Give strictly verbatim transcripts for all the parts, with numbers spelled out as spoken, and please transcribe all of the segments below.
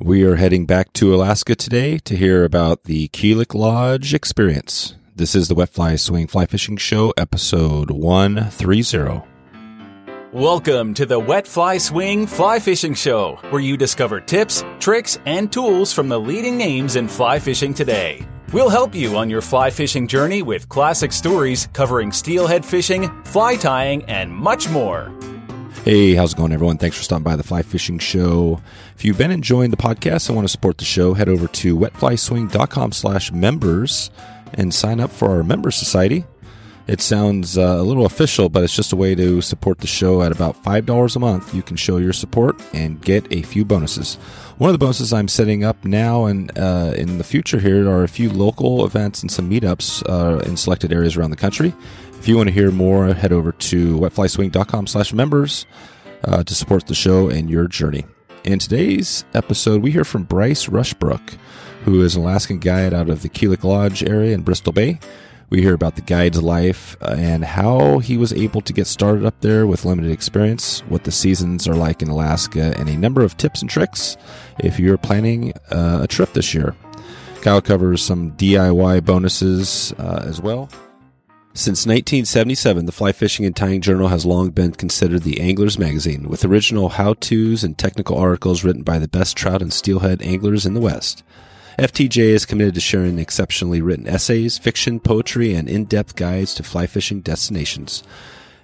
We are heading back to Alaska today to hear about the Kulik Lodge experience. This is the Wet Fly Swing Fly Fishing Show, episode one thirty. Welcome to the Wet Fly Swing Fly Fishing Show, where you discover tips, tricks, and tools from the leading names in fly fishing today. We'll help you on your fly fishing journey with classic stories covering steelhead fishing, fly tying, and much more. Hey, how's it going, everyone? Thanks for stopping by the Fly Fishing Show. If you've been enjoying the podcast and want to support the show, head over to wetflyswing.com slash members and sign up for our member society. It sounds uh, a little official, but it's just a way to support the show at about five dollars a month. You can show your support and get a few bonuses. One of the bonuses I'm setting up now and uh, in the future here are a few local events and some meetups uh, in selected areas around the country. If you want to hear more, head over to wetflyswing.com slash members uh, to support the show and your journey. In today's episode, we hear from Bryce Rushbrook, who is an Alaskan guide out of the Kulik Lodge area in Bristol Bay. We hear about the guide's life and how he was able to get started up there with limited experience, what the seasons are like in Alaska, and a number of tips and tricks if you're planning uh, a trip this year. Kyle covers some D I Y bonuses uh, as well. Since nineteen seventy-seven, the Fly Fishing and Tying Journal has long been considered the angler's magazine, with original how-tos and technical articles written by the best trout and steelhead anglers in the West. F T J is committed to sharing exceptionally written essays, fiction, poetry, and in-depth guides to fly fishing destinations.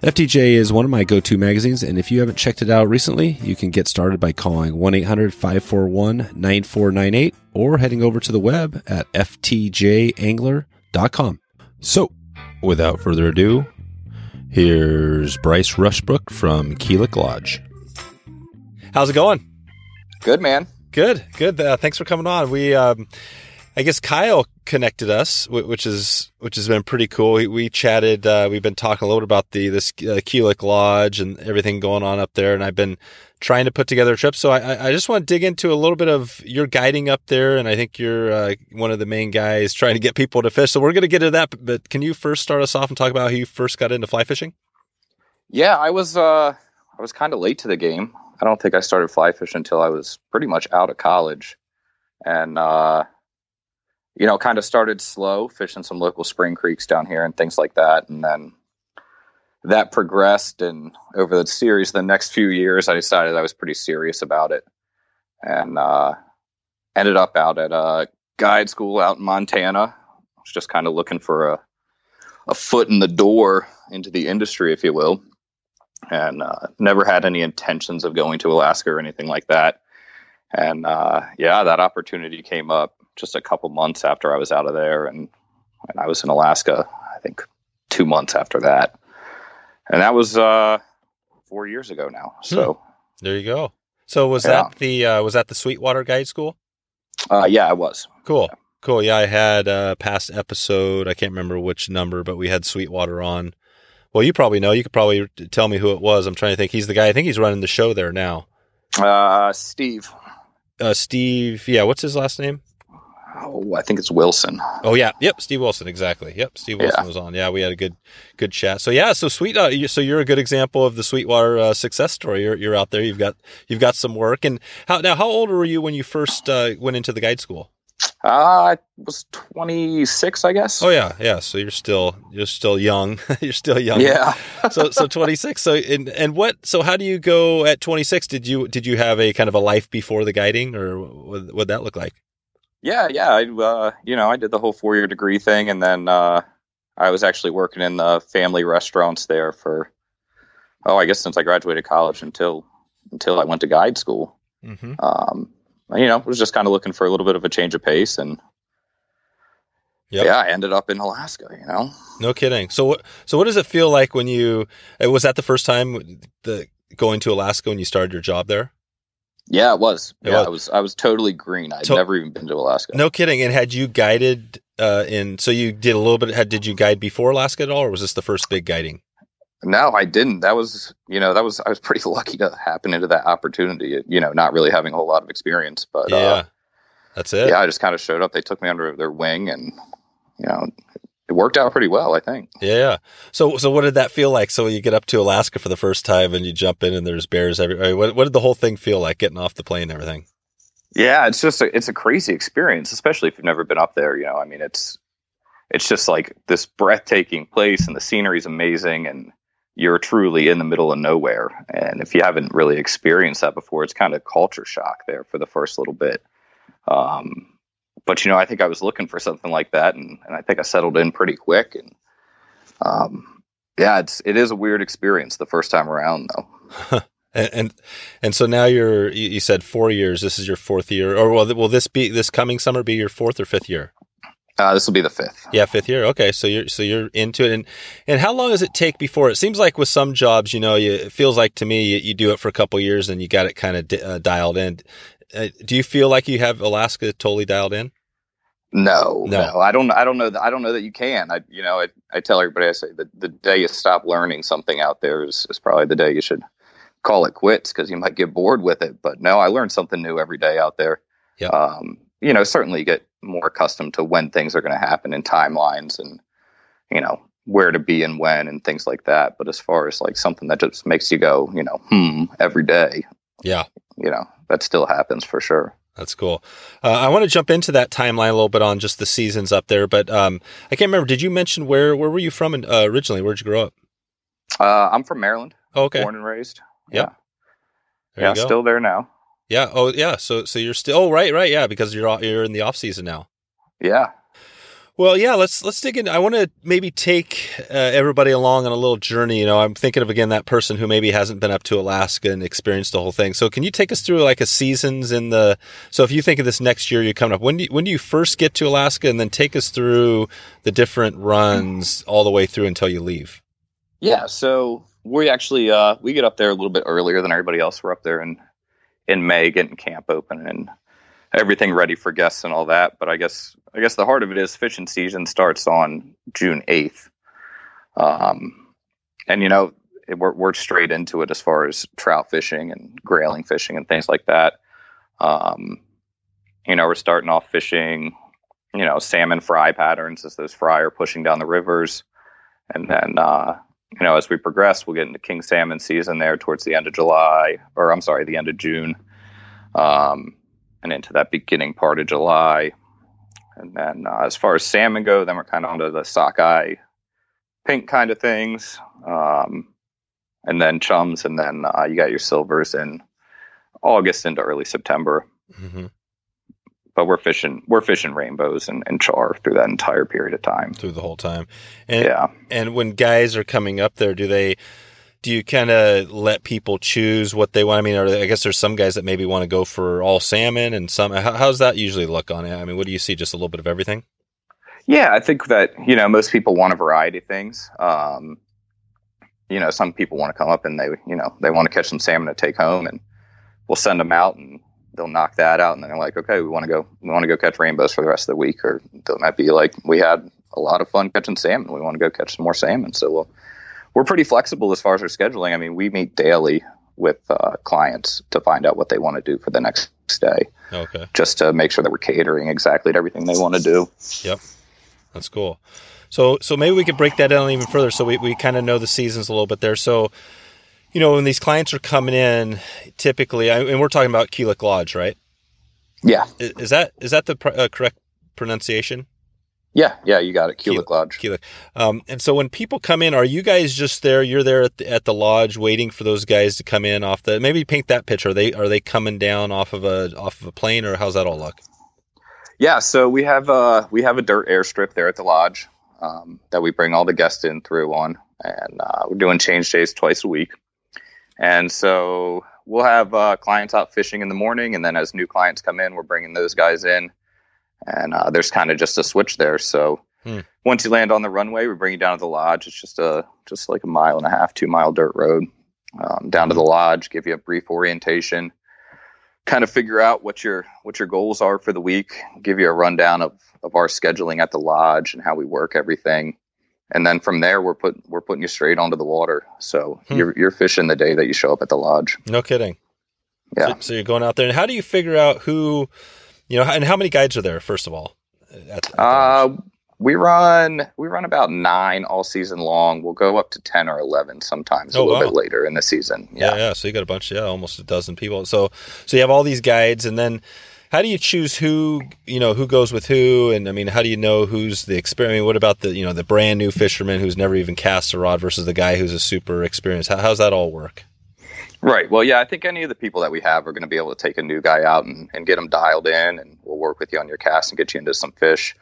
F T J is one of my go-to magazines, and if you haven't checked it out recently, you can get started by calling one eight hundred, five four one, nine four nine eight or heading over to the web at f t j angler dot com. So, without further ado, here's Bryce Rushbrook from Kulik Lodge. How's it going? Good, man. Good, good. Uh, thanks for coming on. We, um, I guess Kyle connected us, which is which has been pretty cool. We, we chatted. Uh, we've been talking a little bit about the this uh, Kulik Lodge and everything going on up there, and I've been trying to put together a trip. So I, I just want to dig into a little bit of your guiding up there, and I think you're uh, one of the main guys trying to get people to fish. So we're going to get into that. But can you first start us off and talk about how you first got into fly fishing? Yeah, I was uh, I was kind of late to the game. I don't think I started fly fishing until I was pretty much out of college, and, uh, you know, kind of started slow fishing some local spring creeks down here and things like that. And then that progressed, and over the series, the next few years, I decided I was pretty serious about it, and, uh, ended up out at a guide school out in Montana. I was just kind of looking for a, a foot in the door into the industry, if you will. And uh, never had any intentions of going to Alaska or anything like that. And uh, yeah, that opportunity came up just a couple months after I was out of there, and, and I was in Alaska, I think, two months after that. And that was uh, four years ago now. So hmm. There you go. So was yeah. that the uh, was that the Sweetwater Guide School? Uh, yeah, it was. Cool, yeah. cool. Yeah, I had a past episode. I can't remember which number, but we had Sweetwater on. Well, you probably know. You could probably tell me who it was. I'm trying to think. He's the guy. I think he's running the show there now. Uh, Steve. Uh, Steve. Yeah. What's his last name? Oh, I think it's Wilson. Oh, yeah. Yep. Steve Wilson. Exactly. Yep. Steve Wilson yeah. was on. Yeah. We had a good, good chat. So yeah. So sweet. Uh, you, so you're a good example of the Sweetwater uh, success story. You're, you're out there. You've got, you've got some work. And how now? How old were you when you first uh, went into the guide school? Uh, I was twenty-six, I guess. Oh yeah. Yeah. So you're still, you're still young. you're still young. Yeah. so, so twenty-six. So, and, and what, so how do you go at twenty-six? Did you, did you have a kind of a life before the guiding, or what would that look like? Yeah. Yeah. I, uh, you know, I did the whole four year degree thing. And then, uh, I was actually working in the family restaurants there for, oh, I guess since I graduated college until, until I went to guide school. Mm-hmm. Um, you know, I was just kind of looking for a little bit of a change of pace, and yep. yeah, I ended up in Alaska, you know? No kidding. So, so what does it feel like when you, was that the first time the going to Alaska when you started your job there? Yeah, it was. It yeah, was. I was, I was totally green. I'd to- never even been to Alaska. No kidding. And had you guided uh, in, so you did a little bit, had, did you guide before Alaska at all, or was this the first big guiding? No, I didn't. That was, you know, that was, I was pretty lucky to happen into that opportunity, you know, not really having a whole lot of experience, but yeah, uh, that's it. Yeah. I just kind of showed up. They took me under their wing, and, you know, it worked out pretty well, I think. Yeah. So, so what did that feel like? So you get up to Alaska for the first time and you jump in and there's bears everywhere. What, what did the whole thing feel like getting off the plane and everything? Yeah, it's just a, it's a crazy experience, especially if you've never been up there. You know, I mean, it's it's just like this breathtaking place, and the scenery is amazing, and you're truly in the middle of nowhere. And if you haven't really experienced that before, it's kind of culture shock there for the first little bit. Um, but you know, I think I was looking for something like that, and, and I think I settled in pretty quick. And um, yeah, it's it is a weird experience the first time around, though. And, and and so now you're, you said four years. This is your fourth year, or will will this be this coming summer be your fourth or fifth year? Uh, this will be the fifth. Yeah, fifth year. Okay, so you're so you're into it. And and how long does it take before? It seems like with some jobs, you know, you, it feels like to me you, you do it for a couple of years and you got it kind of di- uh, dialed in. Uh, do you feel like you have Alaska totally dialed in? No, no, no I don't. I don't know. That, I don't know that you can. I you know I, I tell everybody I say the the day you stop learning something out there is, is probably the day you should call it quits, because you might get bored with it. But no, I learned something new every day out there. Yep. Um, you know, certainly you get more accustomed to when things are going to happen and timelines and, you know, where to be and when and things like that. But as far as like something that just makes you go, you know, hmm, every day. Yeah. You know, that still happens for sure. That's cool. Uh, I want to jump into that timeline a little bit on just the seasons up there. But um, I can't remember. Did you mention where, where were you from in, uh, originally? Where'd you grow up? Uh, I'm from Maryland. Oh, okay. Born and raised. Yep. Yeah. Yeah, still there now. Yeah. Oh, yeah. So, so you're still, oh, right, right. Yeah. Because you're, you're in the off season now. Yeah. Well, yeah, let's, let's dig in. I want to maybe take uh, everybody along on a little journey. You know, I'm thinking of, again, that person who maybe hasn't been up to Alaska and experienced the whole thing. So can you take us through like a seasons in the, so if you think of this next year, you're coming up, when do you, when do you first get to Alaska, and then take us through the different runs all the way through until you leave? Yeah. So we actually, uh, we get up there a little bit earlier than everybody else. We're up there in, in May, getting camp open and everything ready for guests and all that. But I guess, I guess the heart of it is fishing season starts on June eighth. Um, and you know, it, we're, we're straight into it as far as trout fishing and grayling fishing and things like that. Um, you know, we're starting off fishing, you know, salmon fry patterns as those fry are pushing down the rivers. And then, uh, you know, as we progress, we'll get into king salmon season there towards the end of July, or I'm sorry, the end of June, um, and into that beginning part of July. And then uh, as far as salmon go, then we're kind of onto the sockeye pink kind of things, um, and then chums, and then uh, you got your silvers in August into early September. Mm-hmm. But we're fishing, we're fishing rainbows and, and char through that entire period of time. Through the whole time. And, yeah. And when guys are coming up there, do they, do you kind of let people choose what they want? I mean, are, I guess there's some guys that maybe want to go for all salmon and some, how, how's that usually look on it? I mean, what do you see? Just a little bit of everything? Yeah, I think that, you know, most people want a variety of things. Um, you know, some people want to come up and they, you know, they want to catch some salmon to take home, and we'll send them out and they'll knock that out, and then they're like, okay, we want to go, we want to go catch rainbows for the rest of the week. Or they might be like, we had a lot of fun catching salmon, we want to go catch some more salmon. So we'll, we're pretty flexible as far as our scheduling. I mean, we meet daily with uh, clients to find out what they want to do for the next day. Okay. Just to make sure that we're catering exactly to everything they want to do. Yep. That's cool. So, so maybe we could break that down even further. So we, we kind of know the seasons a little bit there. So, you know, when these clients are coming in, typically, I, and we're talking about Kulik Lodge, right? Yeah. Is, is that is that the pr- uh, correct pronunciation? Yeah, yeah, you got it. Kulik Lodge. Kulik. Um, and so when people come in, are you guys just there? You're there at the, at the lodge waiting for those guys to come in off the. Maybe paint that picture. Are they are they coming down off of a off of a plane, or how's that all look? Yeah, so we have uh we have a dirt airstrip there at the lodge um, that we bring all the guests in through on, and uh, we're doing change days twice a week. And so we'll have uh, clients out fishing in the morning, and then as new clients come in, we're bringing those guys in. And uh, there's kind of just a switch there. So hmm. once you land on the runway, we bring you down to the lodge. It's just a just like a mile and a half, two mile dirt road um, down to the lodge. Give you a brief orientation, kind of figure out what your what your goals are for the week. Give you a rundown of, of our scheduling at the lodge and how we work everything. And then from there, we're putting we're putting you straight onto the water. So hmm. you're you're fishing the day that you show up at the lodge. No kidding. Yeah. So, so you're going out there, and how do you figure out who, you know, and how many guides are there? First of all, at, at uh, we run we run about nine all season long. We'll go up to ten or eleven sometimes. Oh, a little wow. bit later in the season. Yeah. yeah, yeah. So you got a bunch, yeah, almost a dozen people. So so you have all these guides, and then. How do you choose who, you know, who goes with who? And I mean, how do you know who's the experienced? I mean, what about the, you know, the brand new fisherman who's never even cast a rod versus the guy who's a super experienced? How, how's that all work? Right. Well, yeah, I think any of the people that we have are going to be able to take a new guy out and, and get him dialed in, and we'll work with you on your cast and get you into some fish.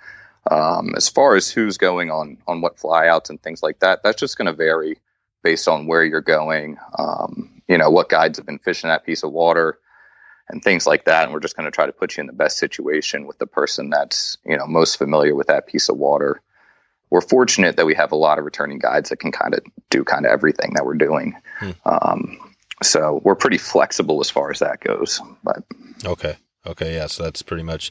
Um, as far as who's going on, on what fly outs and things like that, that's just going to vary based on where you're going. Um, you know, what guides have been fishing that piece of water and things like that. And we're just going to try to put you in the best situation with the person that's, you know, most familiar with that piece of water. We're fortunate that we have a lot of returning guides that can kind of do kind of everything that we're doing. Hmm. Um, so we're pretty flexible as far as that goes, but. Okay. Okay. Yeah. So that's pretty much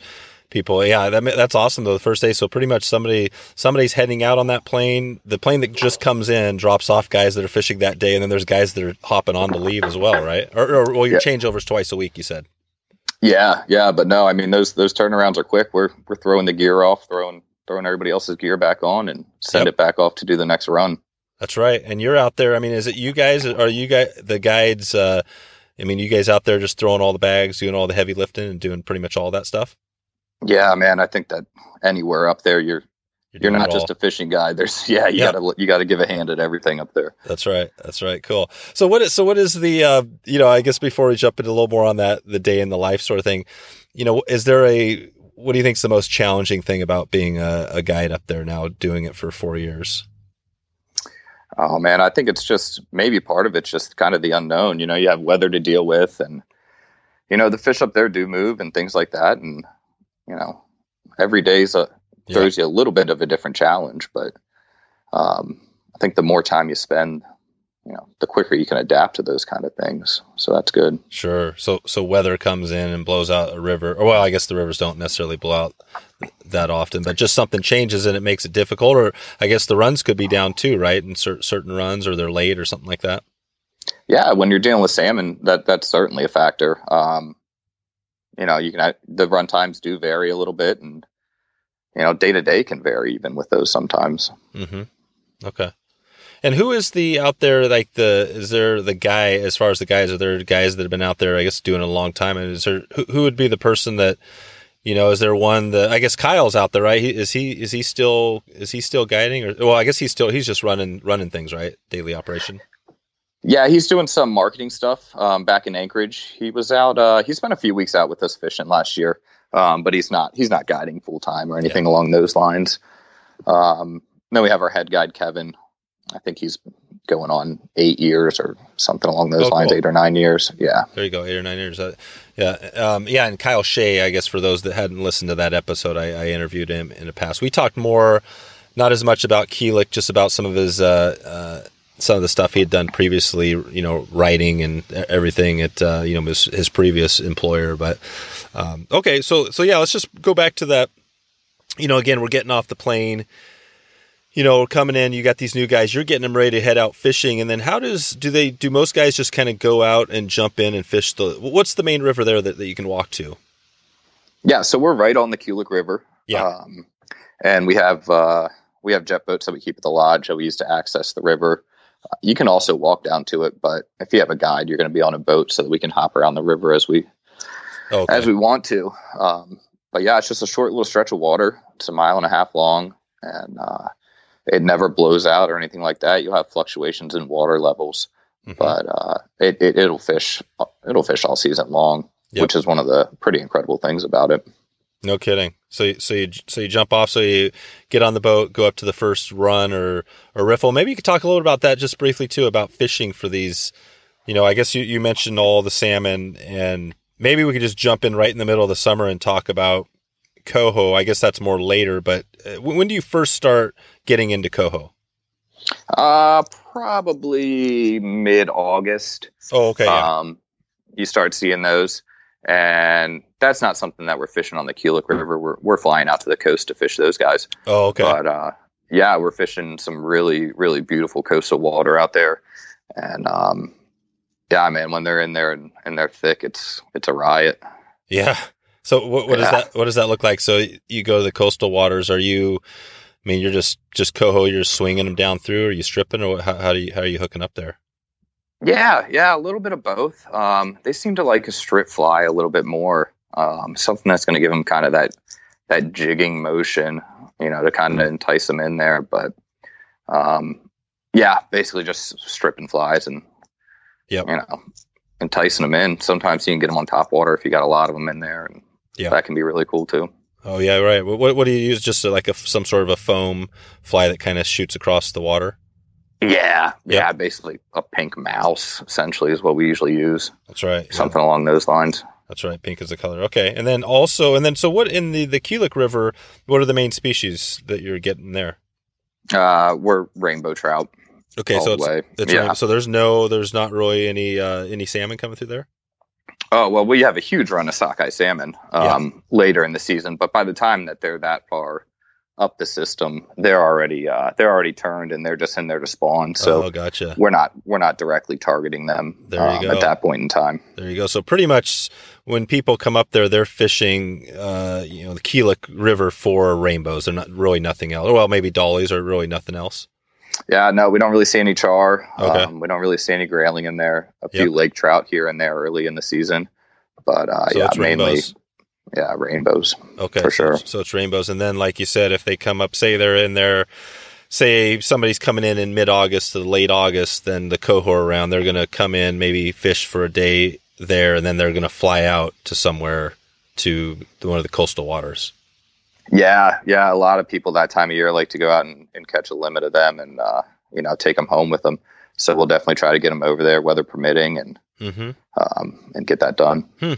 people. Yeah. That, that's awesome though. The first day. So pretty much somebody, somebody's heading out on that plane, the plane that just comes in, drops off guys that are fishing that day. And then there's guys that are hopping on to leave as well. Right. Or, or well, your yeah. changeovers twice a week, you said. Yeah. Yeah. But no, I mean, those, those turnarounds are quick. We're, we're throwing the gear off, throwing, throwing everybody else's gear back on and send yep. it back off to do the next run. That's right. And you're out there. I mean, is it you guys, are you guys, the guides, uh, I mean, you guys out there just throwing all the bags, doing all the heavy lifting and doing pretty much all that stuff? Yeah, man. I think that anywhere up there, you're, you're, you're not just a fishing guy. There's, yeah, you yep. gotta, you gotta give a hand at everything up there. That's right. That's right. Cool. So what is, so what is the, uh, you know, I guess before we jump into a little more on that, the day in the life sort of thing, you know, is there a, what do you think is the most challenging thing about being a, a guide up there now, doing it for four years? Oh man, I think it's just maybe part of it's just kind of the unknown. You know, you have weather to deal with, and you know the fish up there do move and things like that. And you know, every day's a yeah. throws you a little bit of a different challenge. But um, I think the more time you spend, you know, the quicker you can adapt to those kind of things. So that's good. Sure. So so weather comes in and blows out a river. Or well, I guess the rivers don't necessarily blow out that often, but just something changes and it makes it difficult. Or I guess the runs could be down too, right? And cer- certain runs, or they're late or something like that. Yeah, when you're dealing with salmon, that that's certainly a factor. Um, you know, you can the run times do vary a little bit, and you know, day to day can vary even with those sometimes. Mm-hmm. Okay. And who is the out there, like the, is there the guy, as far as the guys, are there guys that have been out there, I guess, doing it a long time? And is there, who, who would be the person that, you know, is there one that, I guess Kyle's out there, right? He, is he, is he still, is he still guiding or, well, I guess he's still, he's just running, running things, right? Daily operation. Yeah. He's doing some marketing stuff um, back in Anchorage. He was out, uh, he spent a few weeks out with us fishing last year, um, but he's not, he's not guiding full time or anything yeah. along those lines. Um, then we have our head guide, Kevin. I think he's going on eight years or something along those oh, lines, cool. eight or nine years. Yeah. There you go. Eight or nine years. Uh, yeah. Um, yeah. And Kyle Shea, I guess for those that hadn't listened to that episode, I, I interviewed him in the past. We talked more, not as much about Kulik, just about some of his, uh, uh, some of the stuff he had done previously, you know, writing and everything at, uh, you know, his, his previous employer. But, um, okay. So, so yeah, let's just go back to that. You know, again, we're getting off the plane. You know, coming in, you got these new guys, you're getting them ready to head out fishing. And then how does, do they, do most guys just kind of go out and jump in and fish the, what's the main river there that, that you can walk to? Yeah. So we're right on the Kulik River. Yeah. Um, and we have, uh, we have jet boats that we keep at the lodge that we use to access the river. Uh, you can also walk down to it, but if you have a guide, you're going to be on a boat so that we can hop around the river as we, okay. as we want to. Um, but yeah, it's just a short little stretch of water. It's a mile and a half long. And, uh, it never blows out or anything like that. You'll have fluctuations in water levels, mm-hmm. but uh, it, it it'll fish it'll fish all season long, yep. which is one of the pretty incredible things about it. No kidding. So so you so you jump off, so you get on the boat, go up to the first run or or riffle. Maybe you could talk a little about that just briefly too, about fishing for these. You know, I guess you, you mentioned all the salmon, and maybe we could just jump in right in the middle of the summer and talk about Coho. I guess that's more later, but when do you first start getting into Coho? Uh, probably mid-August. Oh, okay. Yeah. Um, you start seeing those, and that's not something that we're fishing on the Kulik River. We're, we're flying out to the coast to fish those guys. Oh, okay. But, uh, yeah, we're fishing some really, really beautiful coastal water out there. And, um, yeah, man, when they're in there and, and they're thick, it's, it's a riot. Yeah. So what, what yeah. does that, what does that look like? So you go to the coastal waters. Are you, I mean, you're just, just Coho, you're swinging them down through, or are you stripping, or how, how do you, how are you hooking up there? Yeah. Yeah. A little bit of both. Um, they seem to like a strip fly a little bit more. um, something that's going to give them kind of that that jigging motion, you know, to kind of entice them in there. But um, yeah, basically just stripping flies and yep. you know, enticing them in. Sometimes you can get them on top water if you got a lot of them in there, and yeah. that can be really cool too. Oh yeah, right. What what do you use? Just like a, some sort of a foam fly that kind of shoots across the water? Yeah, yep. yeah. Basically, a pink mouse essentially is what we usually use. That's right. Something yeah. along those lines. That's right. Pink is the color. Okay, and then also, and then so what in the the Kulik River? What are the main species that you're getting there? Uh, we're rainbow trout. Okay, so it's, it's yeah. rainbow, so there's no there's not really any uh, any salmon coming through there. Oh, well, we have a huge run of sockeye salmon um, yeah. later in the season, but by the time that they're that far up the system, they're already uh, they're already turned and they're just in there to spawn. So oh, gotcha. we're not we're not directly targeting them there you um, go. at that point in time. There you go. So pretty much when people come up there, they're fishing uh, you know, the Kulik River for rainbows. They're not really nothing else. Well, maybe dollies are really nothing else. Yeah, no, we don't really see any char. Okay. Um, we don't really see any grayling in there. A few yep. lake trout here and there early in the season. But, uh, so yeah, mainly, rainbows. yeah, rainbows. Okay, for sure. So, so it's rainbows. And then, like you said, if they come up, say they're in there, say somebody's coming in in mid-August to late August, then the cohort around, they're going to come in, maybe fish for a day there, and then they're going to fly out to somewhere to one of the coastal waters. Yeah, yeah. A lot of people that time of year like to go out and, and catch a limit of them and, uh, you know, take them home with them. So we'll definitely try to get them over there, weather permitting, and mm-hmm. um, and get that done. Hmm.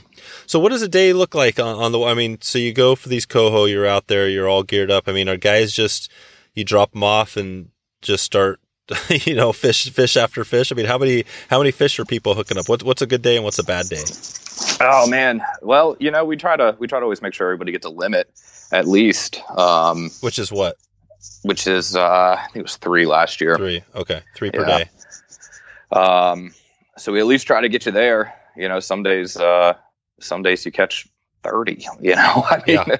So what does a day look like on, on the, I mean, so you go for these coho, you're out there, you're all geared up. I mean, are guys just, you drop them off and just start, you know, fish, fish after fish? I mean, how many, how many fish are people hooking up? What, what's a good day and what's a bad day? Oh man. Well, you know, we try to, we try to always make sure everybody gets a limit at least. Um, which is what? Which is, uh, I think it was three last year. Three. Okay. Three per yeah. day. Um, so we at least try to get you there. You know, some days, uh, some days you catch thirty, you know, I mean, yeah.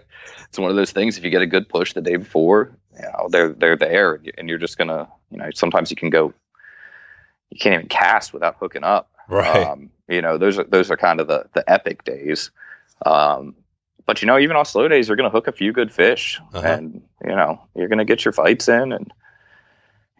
it's one of those things. If you get a good push the day before, you know, they're, they're there and you're just gonna, you know, sometimes you can go, you can't even cast without hooking up. Right. Um, you know, those are, those are kind of the, the epic days. Um, But, you know, even on slow days, you're going to hook a few good fish uh-huh. and, you know, you're going to get your fights in and,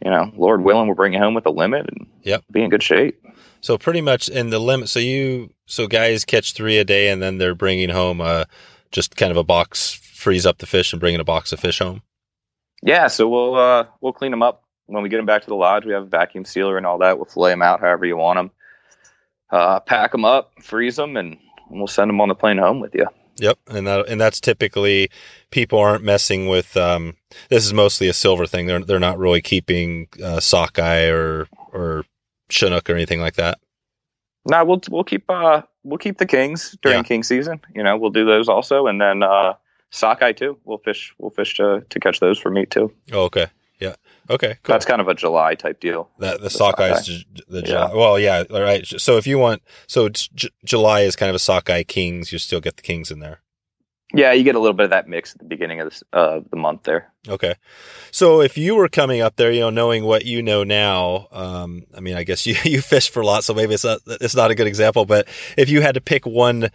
you know, Lord willing, we'll bring you home with a limit and yep. be in good shape. So pretty much in the limit. So you, so guys catch three a day and then they're bringing home uh, just kind of a box, freeze up the fish and bringing a box of fish home. Yeah. So we'll, uh, we'll clean them up when we get them back to the lodge. We have a vacuum sealer and all that. We'll fillet them out however you want them, uh, pack them up, freeze them, and we'll send them on the plane home with you. Yep, and that and that's typically people aren't messing with. Um, this is mostly a silver thing. They're they're not really keeping uh, sockeye or or chinook or anything like that. No, nah, we'll we'll keep uh, we'll keep the kings during yeah. king season. You know, we'll do those also, and then uh, sockeye too. We'll fish we'll fish to to catch those for meat too. Oh, okay, yeah, okay, cool. That's kind of a July type deal. That the, the sockeye is the July. Yeah. Well, yeah, all right. So if you want, so it's J- July is kind of a sockeye kings. You still get the kings in there. Yeah, you get a little bit of that mix at the beginning of this, uh, the month there. Okay, so if you were coming up there, you know, knowing what you know now, um, I mean, I guess you you fish for a lot, so maybe it's not it's not a good example. But if you had to pick one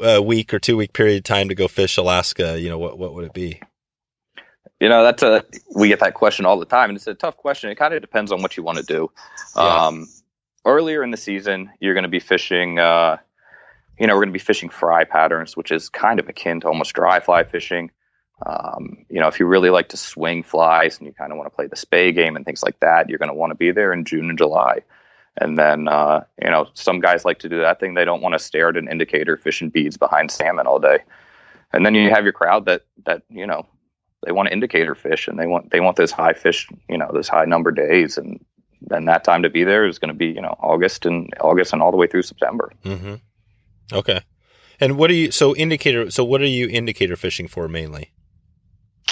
uh, week or two week period of time to go fish Alaska, you know, what what would it be? You know, that's a, we get that question all the time, and it's a tough question. It kind of depends on what you want to do. Yeah. Um, earlier in the season, you're going to be fishing, uh, you know, we're going to be fishing fry patterns, which is kind of akin to almost dry fly fishing. Um, you know, if you really like to swing flies and you kind of want to play the spay game and things like that, you're going to want to be there in June and July. And then, uh, you know, some guys like to do that thing. They don't want to stare at an indicator fishing beads behind salmon all day. And then you have your crowd that, that you know, they want to indicator fish and they want, they want those high fish, you know, those high number days. And then that time to be there is going to be, you know, August and August and all the way through September. Mm-hmm. Okay. And what are you, so indicator, so what are you indicator fishing for mainly?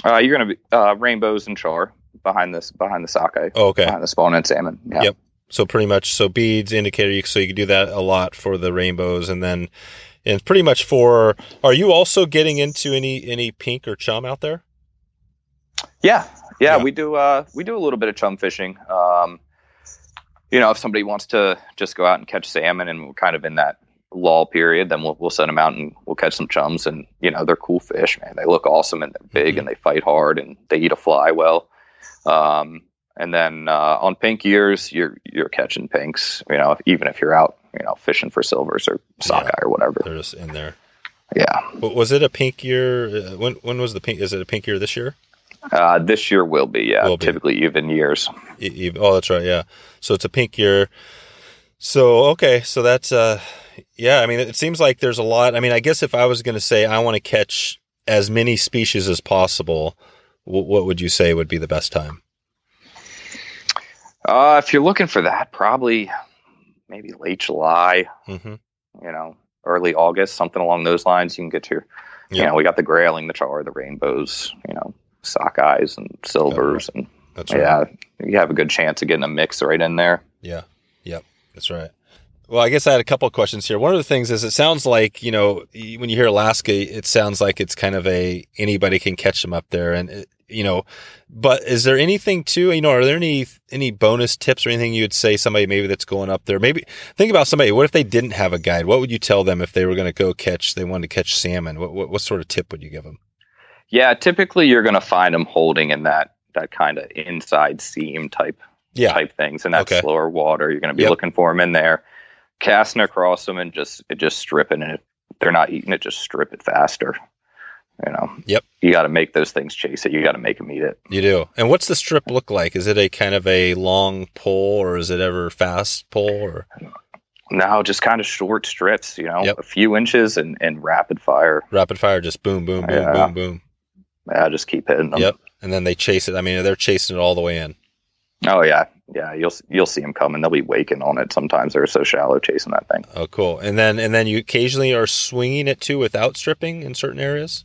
Uh, you're going to be, uh, rainbows and char behind this, behind the sockeye. Oh, okay. Behind the spawn and salmon. Yeah. Yep. So pretty much, so beads, indicator, so you can do that a lot for the rainbows. And then, and pretty much for, are you also getting into any, any pink or chum out there? Yeah, yeah, yeah, we do. Uh, we do a little bit of chum fishing. Um, you know, if somebody wants to just go out and catch salmon, and we're kind of in that lull period, then we'll, we'll send them out and we'll catch some chums. And, you know, they're cool fish, man. They look awesome and they're big, mm-hmm. and they fight hard and they eat a fly well. Um, and then uh, on pink years, you're you're catching pinks, you know, if, even if you're out, you know, fishing for silvers or sockeye yeah, or whatever. They're just in there. Yeah. But was it a pink year? When when was the pink? Is it a pink year this year? Uh, this year will be, yeah. Will be. Typically even years. Even, oh, that's right, yeah. So it's a pink year. So, okay, so that's, uh, yeah, I mean, it seems like there's a lot. I mean, I guess if I was going to say I want to catch as many species as possible, w- what would you say would be the best time? Uh, if you're looking for that, probably maybe late July, mm-hmm. you know, early August, something along those lines. You can get your, yeah. you know, we got the grayling, the char, the rainbows, you know, sockeyes and silvers. That's right. And that's right. Yeah, you have a good chance of getting a mix right in there. Yeah. Yep. That's right. Well, I guess I had a couple of questions here. One of the things is it sounds like, you know, when you hear Alaska, it sounds like it's kind of a, anybody can catch them up there. And, it, you know, but is there anything too, you know, are there any, any bonus tips or anything you would say somebody maybe that's going up there? Maybe think about somebody, what if they didn't have a guide? What would you tell them if they were going to go catch, they wanted to catch salmon? What, what, what sort of tip would you give them? Yeah, typically you're going to find them holding in that that kind of inside seam type yeah. type things, and that's okay. Slower water. You're going to be yep. looking for them in there, casting across them, and just just stripping it. If they're not eating it, just strip it faster. You know. Yep. You got to make those things chase it. You got to make them eat it. You do. And what's the strip look like? Is it a kind of a long pole, or is it ever fast pole? Or no, just kind of short strips. You know, yep. a few inches and, and rapid fire. Rapid fire, just boom, boom, boom, yeah. boom, boom. I just keep hitting them. Yep, and then they chase it. I mean, they're chasing it all the way in. Oh yeah, yeah. You'll you'll see them coming. They'll be waking on it. Sometimes they're so shallow chasing that thing. Oh, cool. And then and then you occasionally are swinging it too without stripping in certain areas.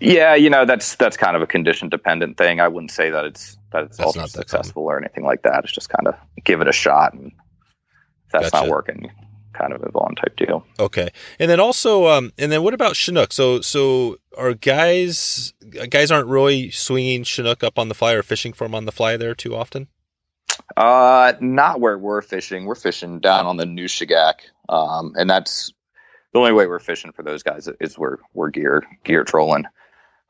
Yeah, you know that's that's kind of a condition dependent thing. I wouldn't say that it's that it's all successful common. Or anything like that. It's just kind of give it a shot, and if that's gotcha. Not working, kind of move on type deal. Okay. And then also, um, and then what about Chinook? So, so are guys, guys aren't really swinging Chinook up on the fly or fishing for them on the fly there too often? Uh, not where we're fishing. We're fishing down on the Nushagak. Um, and that's the only way we're fishing for those guys is we're, we're gear, gear trolling.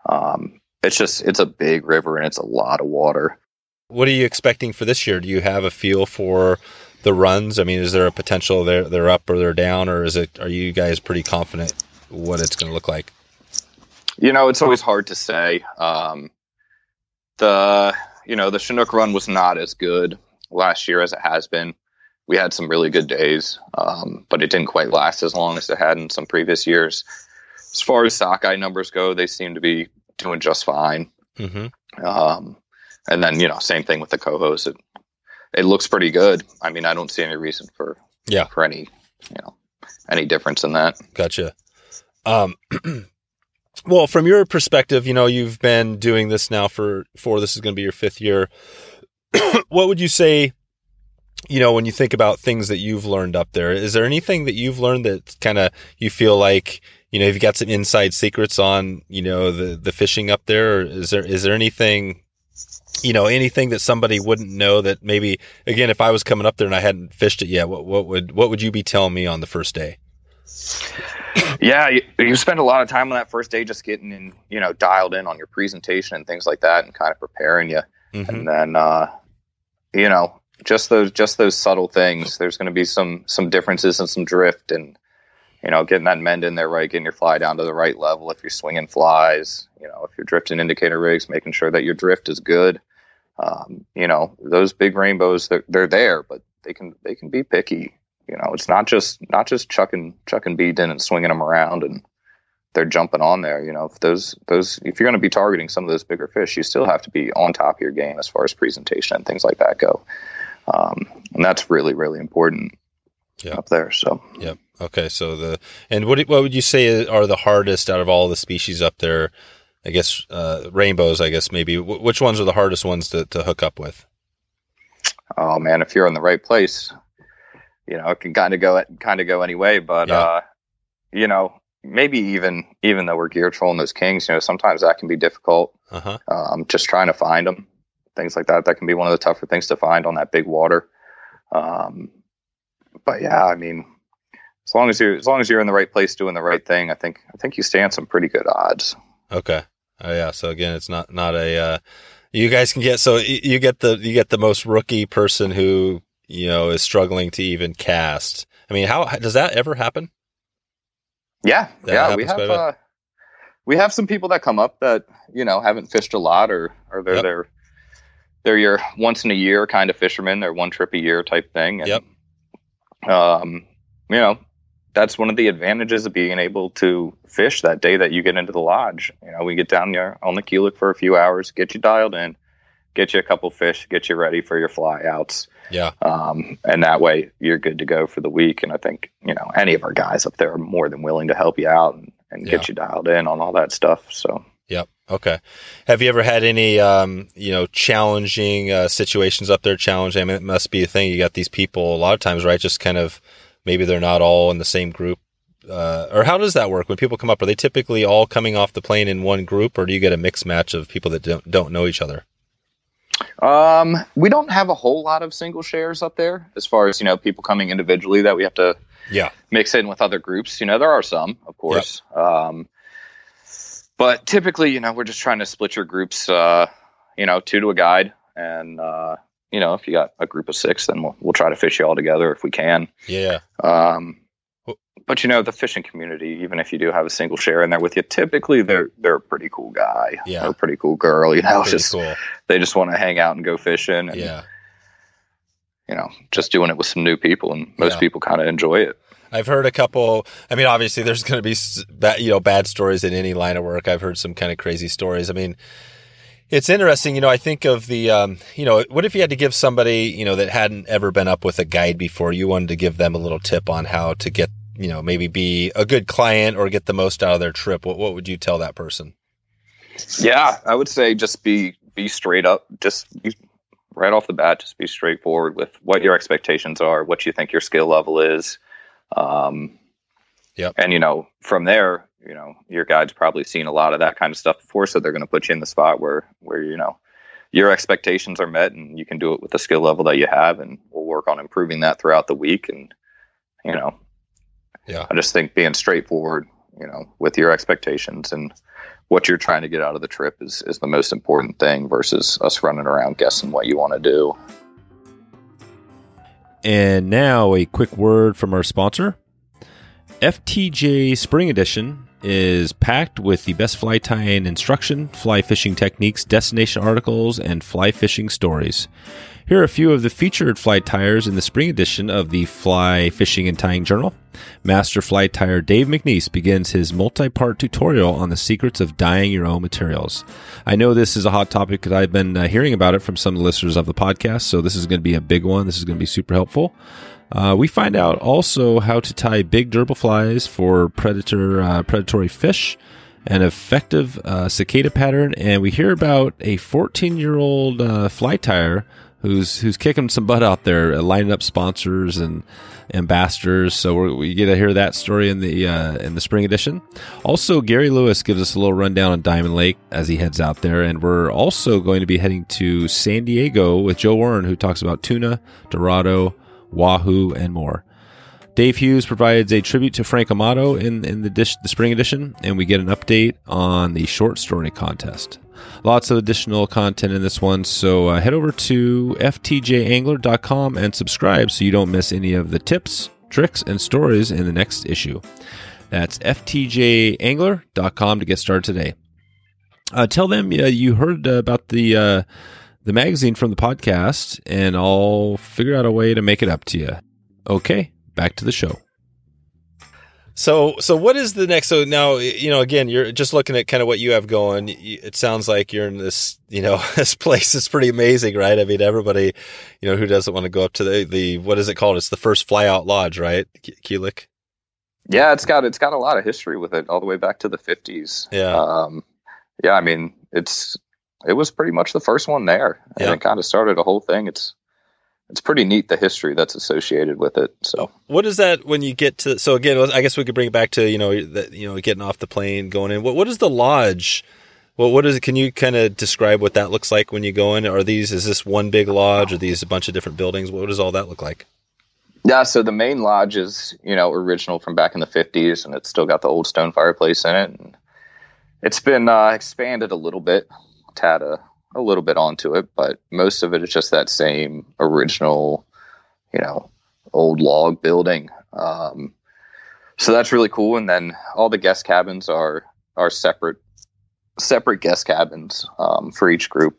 Um, it's just, it's a big river and it's a lot of water. What are you expecting for this year? Do you have a feel for the runs? I mean, is there a potential they're, they're up or they're down, or is it, are you guys pretty confident what it's going to look like? You know, it's always hard to say. Um, the, you know, the Chinook run was not as good last year as it has been. We had some really good days, um, but it didn't quite last as long as it had in some previous years. As far as sockeye numbers go, they seem to be doing just fine. Mm-hmm. Um, and then, you know, same thing with the cohos. It, It looks pretty good. I mean, I don't see any reason for yeah for any you know any difference in that. Gotcha. Um, well, from your perspective, you know, you've been doing this now for for this is going to be your fifth year. What would you say? You know, when you think about things that you've learned up there, is there anything that you've learned that kind of you feel like you know you've got some inside secrets on you know the the fishing up there? Or is there is there anything? You know, anything that somebody wouldn't know that maybe, again, if I was coming up there and I hadn't fished it yet, what, what would what would you be telling me on the first day? Yeah, you, you spend a lot of time on that first day just getting in, you know, dialed in on your presentation and things like that and kind of preparing you. Mm-hmm. And then, uh, you know, just those just those subtle things. There's going to be some some differences and some drift and, you know, getting that mend in there right, getting your fly down to the right level if you're swinging flies, you know, if you're drifting indicator rigs, making sure that your drift is good. Um, you know, those big rainbows, they're, they're there, but they can they can be picky. You know, it's not just not just chucking chucking bead in and swinging them around and they're jumping on there. You know, if those those if you're going to be targeting some of those bigger fish, you still have to be on top of your game as far as presentation and things like that go. Um, and that's really, really important. Yep. Up there, so yep. Okay, so the and what what would you say are the hardest out of all the species up there? I guess uh, rainbows. I guess maybe w- which ones are the hardest ones to, to hook up with? Oh man, if you're in the right place, you know it can kind of go kind of go any way. But yeah. uh, you know, maybe even even though we're gear trolling those kings, you know, sometimes that can be difficult. Uh-huh. Um, just trying to find them, things like that. That can be one of the tougher things to find on that big water. Um, But yeah, I mean, as long as you're as long as you're in the right place doing the right thing, I think I think you stay on some pretty good odds. Okay. Oh yeah. So again, it's not not a uh, you guys can get so you get the you get the most rookie person who, you know, is struggling to even cast. I mean, how does that ever happen? Yeah, that yeah, we have uh, we have some people that come up that, you know, haven't fished a lot, or or they're yep. they're they're your once in a year kind of fisherman. They're one trip a year type thing. And, yep. Um, you know, that's one of the advantages of being able to fish that day that you get into the lodge. You know, we get down there on the Kulik for a few hours, get you dialed in, get you a couple fish, get you ready for your fly outs. Yeah. Um, and that way you're good to go for the week. And I think, you know, any of our guys up there are more than willing to help you out and, and yeah. get you dialed in on all that stuff. So, yep. Okay. Have you ever had any, um, you know, challenging, uh, situations up there challenging? I mean, it must be a thing. You got these people a lot of times, right? Just kind of, maybe they're not all in the same group. Uh, or how does that work when people come up? Are they typically all coming off the plane in one group, or do you get a mixed match of people that don't, don't know each other? Um, we don't have a whole lot of single shares up there as far as, you know, people coming individually that we have to yeah. mix in with other groups. You know, there are some, of course. Yep. Um, but typically, you know, we're just trying to split your groups, uh, you know, two to a guide. And, uh, you know, if you got a group of six, then we'll, we'll try to fish you all together if we can. Yeah. Um, but you know, the fishing community, even if you do have a single share in there with you, typically they're they're a pretty cool guy, yeah, or a pretty cool girl. You know, just cool. They just want to hang out and go fishing, and yeah, you know, just doing it with some new people, and most yeah. people kind of enjoy it. I've heard a couple. I mean, obviously, there's going to be bad, you know bad stories in any line of work. I've heard some kind of crazy stories. I mean, it's interesting, you know, I think of the, um, you know, what if you had to give somebody, you know, that hadn't ever been up with a guide before, you wanted to give them a little tip on how to get, you know, maybe be a good client or get the most out of their trip. What, what would you tell that person? Yeah, I would say just be, be straight up, just be, right off the bat, just be straightforward with what your expectations are, what you think your skill level is. Um, yep. And, you know, from there, you know, your guide's probably seen a lot of that kind of stuff before, so they're going to put you in the spot where, where, you know, your expectations are met and you can do it with the skill level that you have, and we'll work on improving that throughout the week. And, you know, yeah, I just think being straightforward, you know, with your expectations and what you're trying to get out of the trip is, is the most important thing, versus us running around guessing what you want to do. And now a quick word from our sponsor. F T J Spring Edition is packed with the best fly tying instruction, fly fishing techniques, destination articles, and fly fishing stories. Here are a few of the featured fly tires in the spring edition of the Fly Fishing and Tying Journal. Master fly tire Dave McNeese begins his multi-part tutorial on the secrets of dyeing your own materials. I know this is a hot topic because I've been uh, hearing about it from some of the listeners of the podcast, so this is going to be a big one. This is going to be super helpful. Uh, we find out also how to tie big gerbil flies for predator uh, predatory fish, an effective uh, cicada pattern, and we hear about a fourteen-year-old uh, fly tire who's who's kicking some butt out there, uh, lining up sponsors and ambassadors. So we're, we get to hear that story in the uh, in the spring edition. Also, Gary Lewis gives us a little rundown on Diamond Lake as he heads out there, and we're also going to be heading to San Diego with Joe Warren, who talks about tuna, dorado, wahoo, and more. Dave Hughes provides a tribute to Frank Amato in, in the, dish, the spring edition, and we get an update on the short story contest. Lots of additional content in this one, so uh, head over to f t j angler dot com and subscribe so you don't miss any of the tips, tricks, and stories in the next issue. That's f t j angler dot com to get started today. Uh, tell them uh, you heard uh, about the... Uh, the magazine from the podcast, and I'll figure out a way to make it up to you. Okay, back to the show. So, so what is the next? So now, you know, again, you're just looking at kind of what you have going. It sounds like you're in this, you know, this place is pretty amazing, right? I mean, everybody, you know, who doesn't want to go up to the, the what is it called? It's the first fly out lodge, right? Kulik. Yeah, it's got, it's got a lot of history with it all the way back to the fifties. Yeah. Um, yeah. I mean, it's, It was pretty much the first one there, and yeah. it kind of started a whole thing. It's it's pretty neat, the history that's associated with it. So, what is that when you get to? So again, I guess we could bring it back to you know that you know getting off the plane, going in. What what is the lodge? What what is it? Can you kind of describe what that looks like when you go in? Are these is this one big lodge? Are these a bunch of different buildings? What does all that look like? Yeah, so the main lodge is, you know, original from back in the fifties, and it's still got the old stone fireplace in it. And it's been uh, expanded a little bit, tad a, a little bit onto it, but most of it is just that same original, you know, old log building. Um, so that's really cool. And then all the guest cabins are are separate, separate guest cabins um, for each group.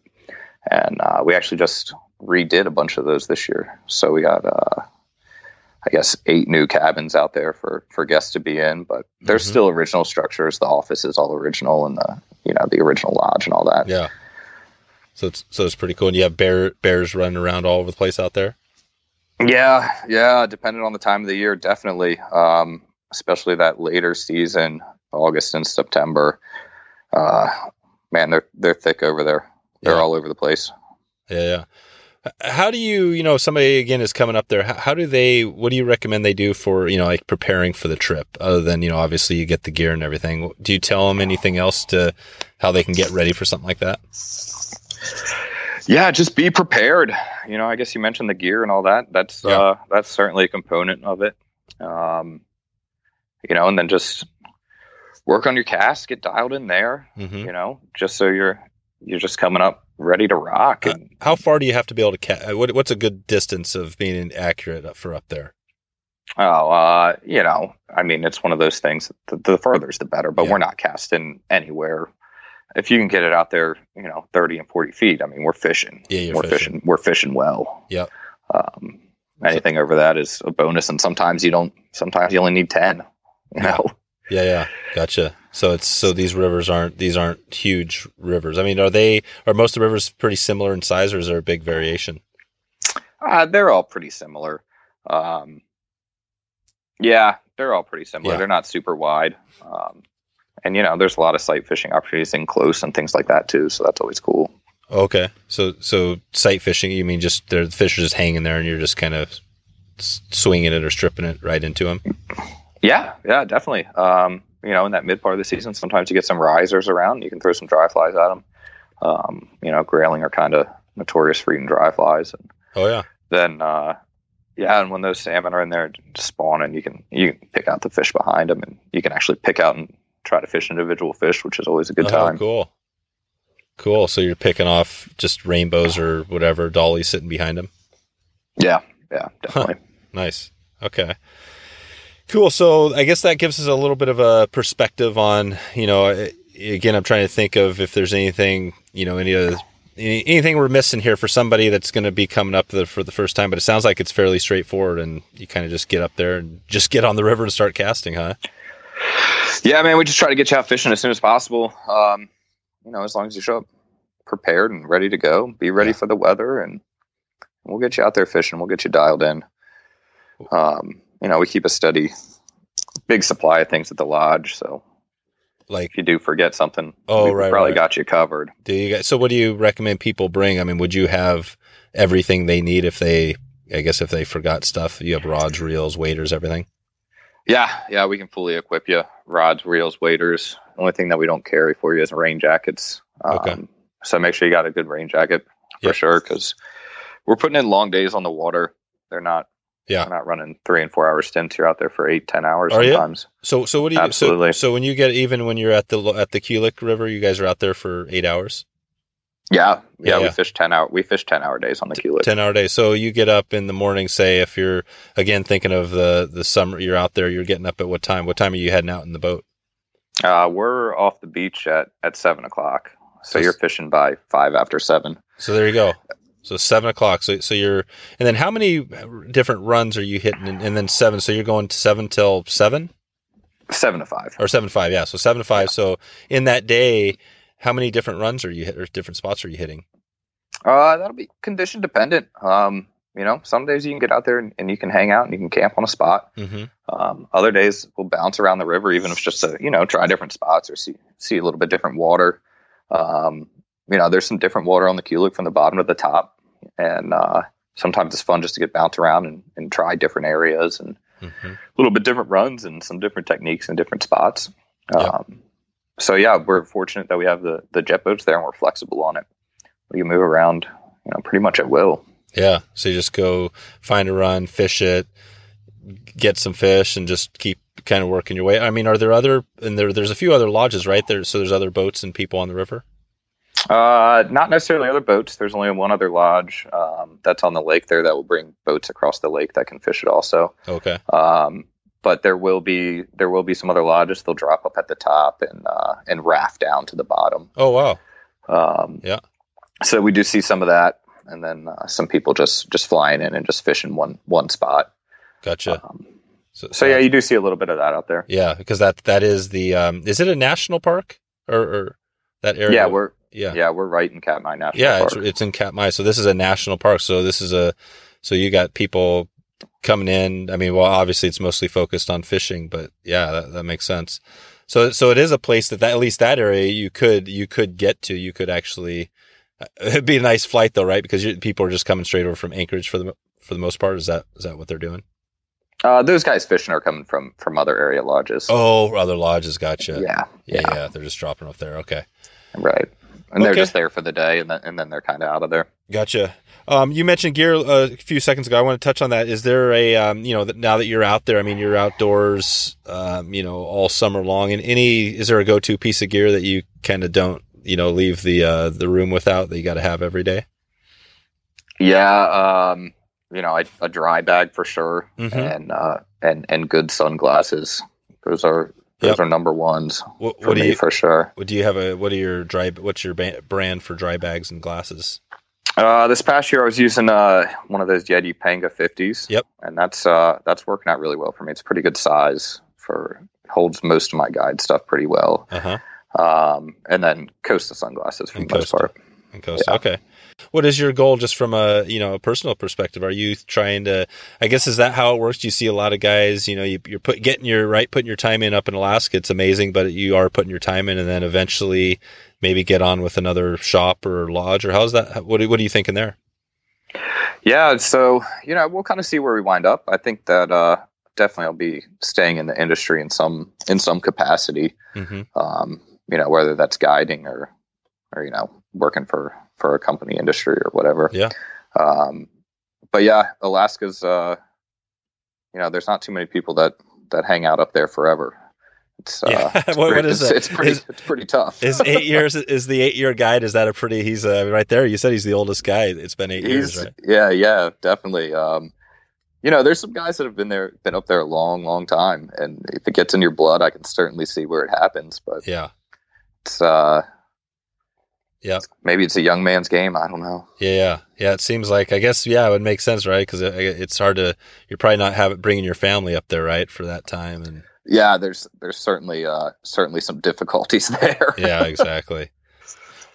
And uh, we actually just redid a bunch of those this year. So we got... Uh, I guess eight new cabins out there for, for guests to be in, but they're mm-hmm. still original structures. The office is all original, and the you know the original lodge and all that. Yeah. So it's so it's pretty cool. And you have bear bears running around all over the place out there. Yeah, yeah. Depending on the time of the year, definitely. Um, especially that later season, August and September. Uh, man, they're they're thick over there. They're yeah. all over the place. Yeah. yeah. How do you, you know, if somebody again is coming up there, how, how do they, what do you recommend they do for, you know, like preparing for the trip other than, you know, obviously you get the gear and everything. Do you tell them anything else to how they can get ready for something like that? Yeah, just be prepared. You know, I guess you mentioned the gear and all that. That's, yeah. uh, that's certainly a component of it. Um, you know, and then just work on your cast, get dialed in there, mm-hmm. you know, just so you're, you're just coming up ready to rock. And uh, how far do you have to be able to catch? What, what's a good distance of being accurate for up there? Oh, uh, you know, I mean, it's one of those things. The, the further is the better, but yeah. we're not casting anywhere. If you can get it out there, you know, thirty and forty feet, I mean, we're fishing. Yeah, you're we're fishing. fishing. We're fishing well. Yep. Um, anything so, over that is a bonus, and sometimes you don't. Sometimes you only need ten. You know. Yeah, yeah, gotcha. So it's so these rivers aren't these aren't huge rivers. I mean, are they? Are most of the rivers pretty similar in size, or is there a big variation? Uh, they're all pretty similar. Um, yeah, they're all pretty similar. Yeah. They're not super wide, um, and you know, there's a lot of sight fishing opportunities in close and things like that too. So that's always cool. Okay, so so sight fishing, you mean just the fish are just hanging there, and you're just kind of swinging it or stripping it right into them. Yeah, yeah, definitely. Um, you know, in that mid part of the season, sometimes you get some risers around. You can throw some dry flies at them. Um, you know, grailing are kind of notorious for eating dry flies. And oh, yeah. Then, uh, yeah, and when those salmon are in there spawning, you can you can pick out the fish behind them, and you can actually pick out and try to fish individual fish, which is always a good oh, time. Cool. Cool. So you're picking off just rainbows or whatever, dollies sitting behind them? Yeah, yeah, definitely. Huh. Nice. Okay. Cool. So I guess that gives us a little bit of a perspective on, you know, again, I'm trying to think of if there's anything, you know, any, other, any anything we're missing here for somebody that's going to be coming up the, for the first time, but it sounds like it's fairly straightforward, and you kind of just get up there and just get on the river and start casting, huh? Yeah, man, we just try to get you out fishing as soon as possible. Um, you know, as long as you show up prepared and ready to go, be ready yeah. for the weather, and we'll get you out there fishing. We'll get you dialed in. Um, You know, we keep a steady, big supply of things at the lodge. So, like, if you do forget something, oh, we right, probably right. got you covered. Do you guys, so, what do you recommend people bring? I mean, would you have everything they need if they, I guess, if they forgot stuff? You have rods, reels, waders, everything? Yeah. Yeah. We can fully equip you rods, reels, waders. The only thing that we don't carry for you is rain jackets. Um, okay. So, make sure you got a good rain jacket for yep. sure, because we're putting in long days on the water. They're not. Yeah, we're not running three and four hour stints. You're out there for eight, ten hours are sometimes. You? So, so what do you? Absolutely. So, so when you get even when you're at the at the Kulik River, you guys are out there for eight hours. Yeah, yeah, yeah. we fish ten hour. We fish ten hour days on the Kulik. Ten hour days. So you get up in the morning. Say if you're again thinking of the the summer, you're out there. You're getting up at what time? What time are you heading out in the boat? Uh, we're off the beach at at seven o'clock. So, so you're fishing by five after seven. So there you go. So seven o'clock. So so you're, and then how many different runs are you hitting? And, and then seven. So you're going seven till seven, seven to five, or seven to five. Yeah. So seven to five. Yeah. So in that day, how many different runs are you hit, or different spots are you hitting? Uh, that'll be condition dependent. Um, you know, some days you can get out there and, and you can hang out and you can camp on a spot. Mm-hmm. Um, other days we'll bounce around the river, even if it's just a you know try different spots or see see a little bit different water. Um, you know, there's some different water on the Kulik from the bottom to the top. And uh, sometimes it's fun just to get bounced around and, and try different areas and mm-hmm. a little bit different runs and some different techniques in different spots. Yeah. Um, so, yeah, we're fortunate that we have the, the jet boats there, and we're flexible on it. We can move around, you know, pretty much at will. Yeah. So you just go find a run, fish it, get some fish and just keep kind of working your way. I mean, are there other, and there, there's a few other lodges, right? There, so there's other boats and people on the river? Uh, not necessarily other boats. There's only one other lodge um, that's on the lake there that will bring boats across the lake that can fish it also. Okay. Um, but there will be there will be some other lodges. They'll drop up at the top and uh, and raft down to the bottom. Oh wow. Um, yeah. So we do see some of that, and then uh, some people just just flying in and just fishing one one spot. Gotcha. Um, so, so, so yeah, you do see a little bit of that out there. Yeah, because that that is the um, is it a national park or, or that area? Yeah, we're. Yeah, yeah, we're right in Katmai National yeah, Park. Yeah, it's, it's in Katmai. So this is a national park. So this is a, so you got people coming in. I mean, well, obviously it's mostly focused on fishing, but yeah, that, that makes sense. So, so it is a place that, that at least that area you could you could get to. You could actually, it'd be a nice flight though, right? Because you, people are just coming straight over from Anchorage for the for the most part. Is that is that what they're doing? Uh, those guys fishing are coming from from other area lodges. Oh, other lodges, gotcha. Yeah, yeah, yeah. yeah they're just dropping off there. Okay, right. And they're okay. just there for the day, and then, and then they're kind of out of there. Gotcha. Um, you mentioned gear a few seconds ago. I want to touch on that. Is there a, um, you know, that now that you're out there, I mean, you're outdoors, um, you know, all summer long. And any, is there a go-to piece of gear that you kind of don't, you know, leave the uh, the room without that you got to have every day? Yeah, um, you know, a, a dry bag for sure, mm-hmm. and uh, and and good sunglasses. Those are. Those yep. are number ones what, for what do me you, for sure. What do you have a? What are your dry? What's your brand for dry bags and glasses? Uh, this past year, I was using uh, one of those Yeti Panga fifties. Yep, and that's uh, that's working out really well for me. It's a pretty good size for holds most of my guide stuff pretty well. Uh huh. Um, and then Costa sunglasses for and the most Costa. part. And Costa. Yeah. Okay. What is your goal, just from a you know a personal perspective? Are you trying to? I guess is that how it works? Do you see a lot of guys? You know, you, you're put getting your right, putting your time in up in Alaska. It's amazing, but you are putting your time in, and then eventually maybe get on with another shop or lodge. Or how's that? What What are you thinking there? Yeah, so you know, we'll kind of see where we wind up. I think that uh, definitely I'll be staying in the industry in some in some capacity. Mm-hmm. Um, you know, whether that's guiding or or you know working for. for a company industry or whatever. Yeah. Um, but yeah, Alaska's, uh, you know, there's not too many people that, that hang out up there forever. It's, uh, yeah. it's, what, pretty, what is it's, it's pretty, is, it's pretty tough. Is eight years, is the eight year guide, is that a pretty, he's uh, right there. You said he's the oldest guy. It's been eight he's, years, right? Yeah, yeah, definitely. Um, you know, there's some guys that have been there, been up there a long, long time. And if it gets in your blood, I can certainly see where it happens, but yeah, it's, uh, yeah, maybe it's a young man's game. I don't know. Yeah, yeah, yeah. It seems like I guess yeah, it would make sense, right? Because it, it's hard to you're probably not have it bringing your family up there, right, for that time. And yeah, there's there's certainly uh, certainly some difficulties there. Yeah, exactly.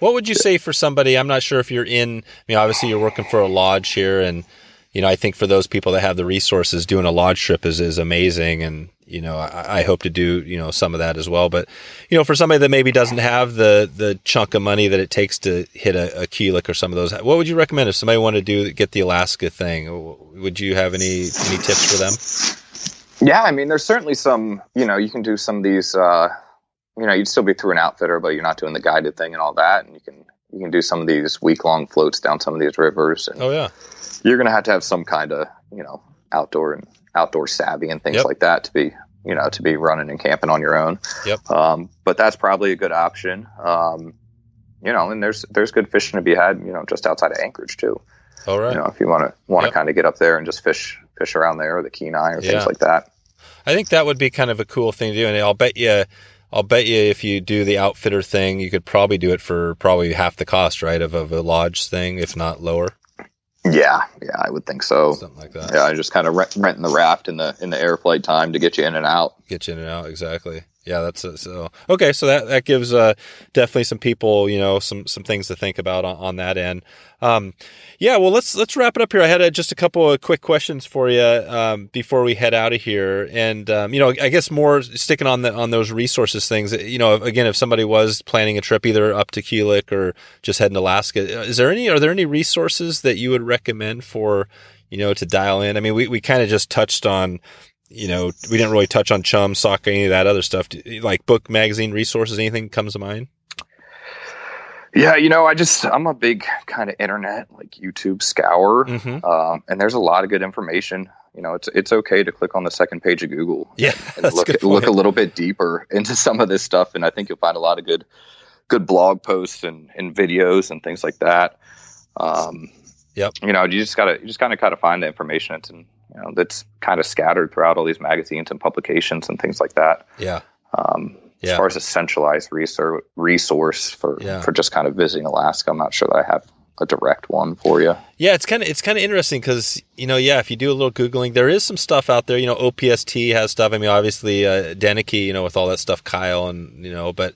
What would you say for somebody? I'm not sure if you're in. I mean, obviously you're working for a lodge here, and you know I think for those people that have the resources, doing a lodge trip is is amazing, and. You know, I, I hope to do, you know, some of that as well. But, you know, for somebody that maybe doesn't have the the chunk of money that it takes to hit a, a Kulik or some of those, what would you recommend if somebody wanted to do get the Alaska thing? Would you have any, any tips for them? Yeah, I mean, there's certainly some, you know, you can do some of these, uh, you know, you'd still be through an outfitter, but you're not doing the guided thing and all that. And you can you can do some of these week-long floats down some of these rivers. And oh, yeah. You're going to have to have some kind of, you know, outdoor and outdoor savvy and things yep. like that to be, you know, to be running and camping on your own. Yep. Um, but that's probably a good option. Um, you know, and there's, there's good fishing to be had, you know, just outside of Anchorage too. All right. You know, if you want to, want to yep. kind of get up there and just fish, fish around there or the Kenai or yeah. things like that. I think that would be kind of a cool thing to do. And I'll bet you, I'll bet you if you do the outfitter thing, you could probably do it for probably half the cost, right? Of, of a lodge thing, if not lower. Yeah, yeah, I would think so. Something like that. Yeah, I just kind of rent, renting the raft in the in the air flight time to get you in and out. Get you in and out, exactly. Yeah, that's it. So okay, so that that gives uh, definitely some people, you know, some some things to think about on, on that end. Um, yeah, well, let's let's wrap it up here. I had uh, just a couple of quick questions for you um, before we head out of here, and um, you know, I guess more sticking on the on those resources things. You know, again, if somebody was planning a trip either up to Kulik or just heading to Alaska, is there any are there any resources that you would recommend for you know to dial in? I mean, we we kind of just touched on. You know, we didn't really touch on Chum, Sock, any of that other stuff. Like book, magazine, resources, anything comes to mind? Yeah, you know, I just, I'm a big kind of internet, like YouTube scour. Mm-hmm. Um, and there's a lot of good information. you know, it's it's okay to click on the second page of Google. Yeah, and, and look a look a little bit deeper into some of this stuff, and I think you'll find a lot of good good blog posts and, and videos and things like that. Um, yep. You know, you just gotta you just kind of kind of find the information that's in, you know, that's kind of scattered throughout all these magazines and publications and things like that. Yeah. Um, yeah. As far as a centralized resource resource for yeah. for just kind of visiting Alaska, I'm not sure that I have a direct one for you. Yeah, it's kind of it's kind of interesting because, you know, yeah, if you do a little Googling, there is some stuff out there. You know, O P S T has stuff. I mean, obviously, uh, Deneki, you know, with all that stuff, Kyle, and, you know, but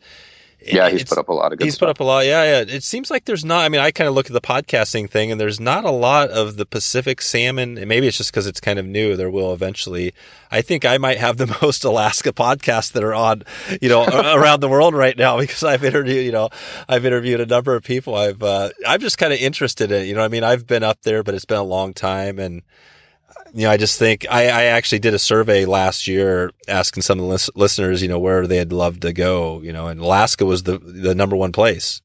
it, yeah, he's put up a lot of good. He's stuff. put up a lot. Yeah, yeah. It seems like there's not. I mean, I kind of look at the podcasting thing, and there's not a lot of the Pacific salmon. And maybe it's just because it's kind of new. There will eventually. I think I might have the most Alaska podcasts that are on, you know, around the world right now because I've interviewed, you know, I've interviewed a number of people. I've, uh, I'm just kind of interested in it. You know, I mean, I've been up there, but it's been a long time, and. You know, I just think I, I actually did a survey last year asking some of the lis- listeners, you know, where they'd love to go, you know, and Alaska was the, the number one place,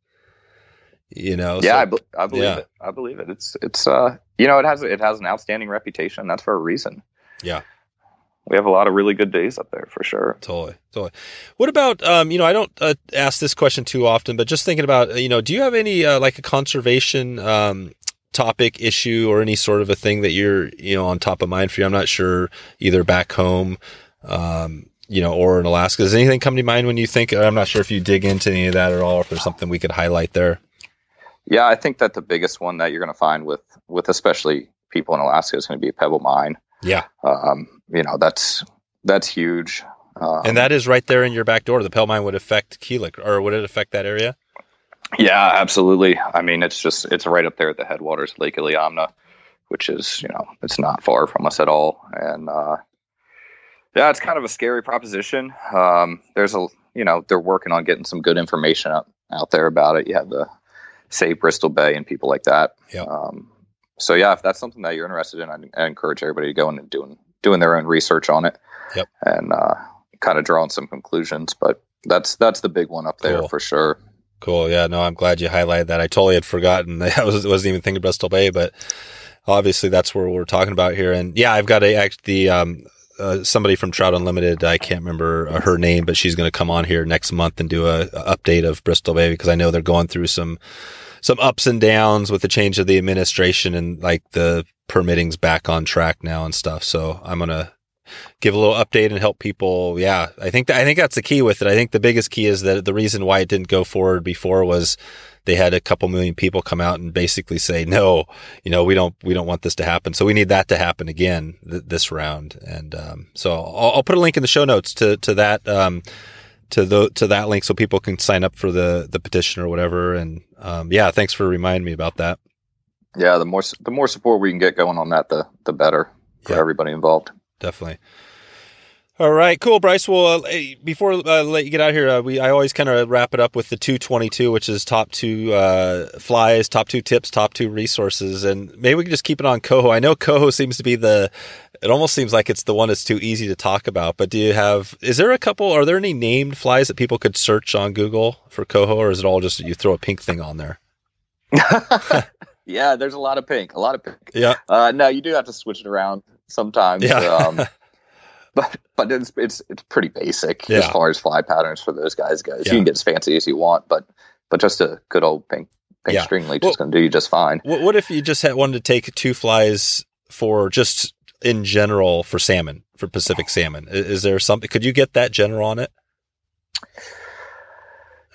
you know? Yeah, so, I, be- I believe yeah. it. I believe it. It's, it's, uh, you know, it has, it has an outstanding reputation. That's for a reason. Yeah. We have a lot of really good days up there for sure. Totally. Totally. What about, um, you know, I don't uh, ask this question too often, but just thinking about, you know, do you have any, uh, like a conservation, um, topic, issue, or any sort of a thing that you're, you know, on top of mind for you? I'm not sure either back home, um, you know, or in Alaska. Does anything come to mind when you think, I'm not sure if you dig into any of that at all, or if there's something we could highlight there? Yeah, I think that the biggest one that you're going to find with, with especially people in Alaska is going to be Pebble Mine. Yeah. Um, you know, that's, that's huge. Um, and that is right there in your back door. The Pebble Mine would affect Kulik, or would it affect that area? Yeah, absolutely. I mean, it's just, it's right up there at the headwaters of Lake Iliamna, which is, you know, it's not far from us at all. And, uh, yeah, it's kind of a scary proposition. Um, there's a, you know, they're working on getting some good information out, out there about it. You have the Save Bristol Bay and people like that. Yeah. Um, so yeah, if that's something that you're interested in, I, I encourage everybody to go in and doing, doing their own research on it. Yep. And, uh, kind of drawing some conclusions, but that's, that's the big one up there. Cool. For sure. Cool. Yeah. No, I'm glad you highlighted that. I totally had forgotten. I was, wasn't even thinking Bristol Bay, but obviously that's where we're talking about here. And yeah, I've got a, the, um, uh, somebody from Trout Unlimited. I can't remember her name, but she's going to come on here next month and do a, a update of Bristol Bay, because I know they're going through some, some ups and downs with the change of the administration, and like the permitting's back on track now and stuff. So I'm going to give a little update and help people. Yeah, I think that, I think that's the key with it. I think the biggest key is that the reason why it didn't go forward before was they had a couple million people come out and basically say, no, you know, we don't we don't want this to happen. So we need that to happen again th- this round. And um, so I'll, I'll put a link in the show notes to to that um, to the to that link so people can sign up for the the petition or whatever. And um, yeah, thanks for reminding me about that. Yeah, the more the more support we can get going on that, the the better for yeah. everybody involved. Definitely. All right, cool, Bryce. Well, uh, before I uh, let you get out here, uh, we I always kind of wrap it up with the two twenty-two, which is top two uh, flies, top two tips, top two resources, and maybe we can just keep it on Coho. I know Coho seems to be the. It almost seems like it's the one that's too easy to talk about. But do you have? Is there a couple? Are there any named flies that people could search on Google for Coho, or is it all just you throw a pink thing on there? Yeah, there's a lot of pink, a lot of pink. Yeah. Uh, no, you do have to switch it around sometimes. Yeah. um, but but it's it's it's pretty basic yeah. as far as fly patterns for those guys. Guys, yeah. you can get as fancy as you want, but but just a good old pink pink yeah. string leech well, is going to do you just fine. What, what if you just had wanted to take two flies for just in general for salmon, for Pacific salmon? Is, is there something? Could you get that general on it?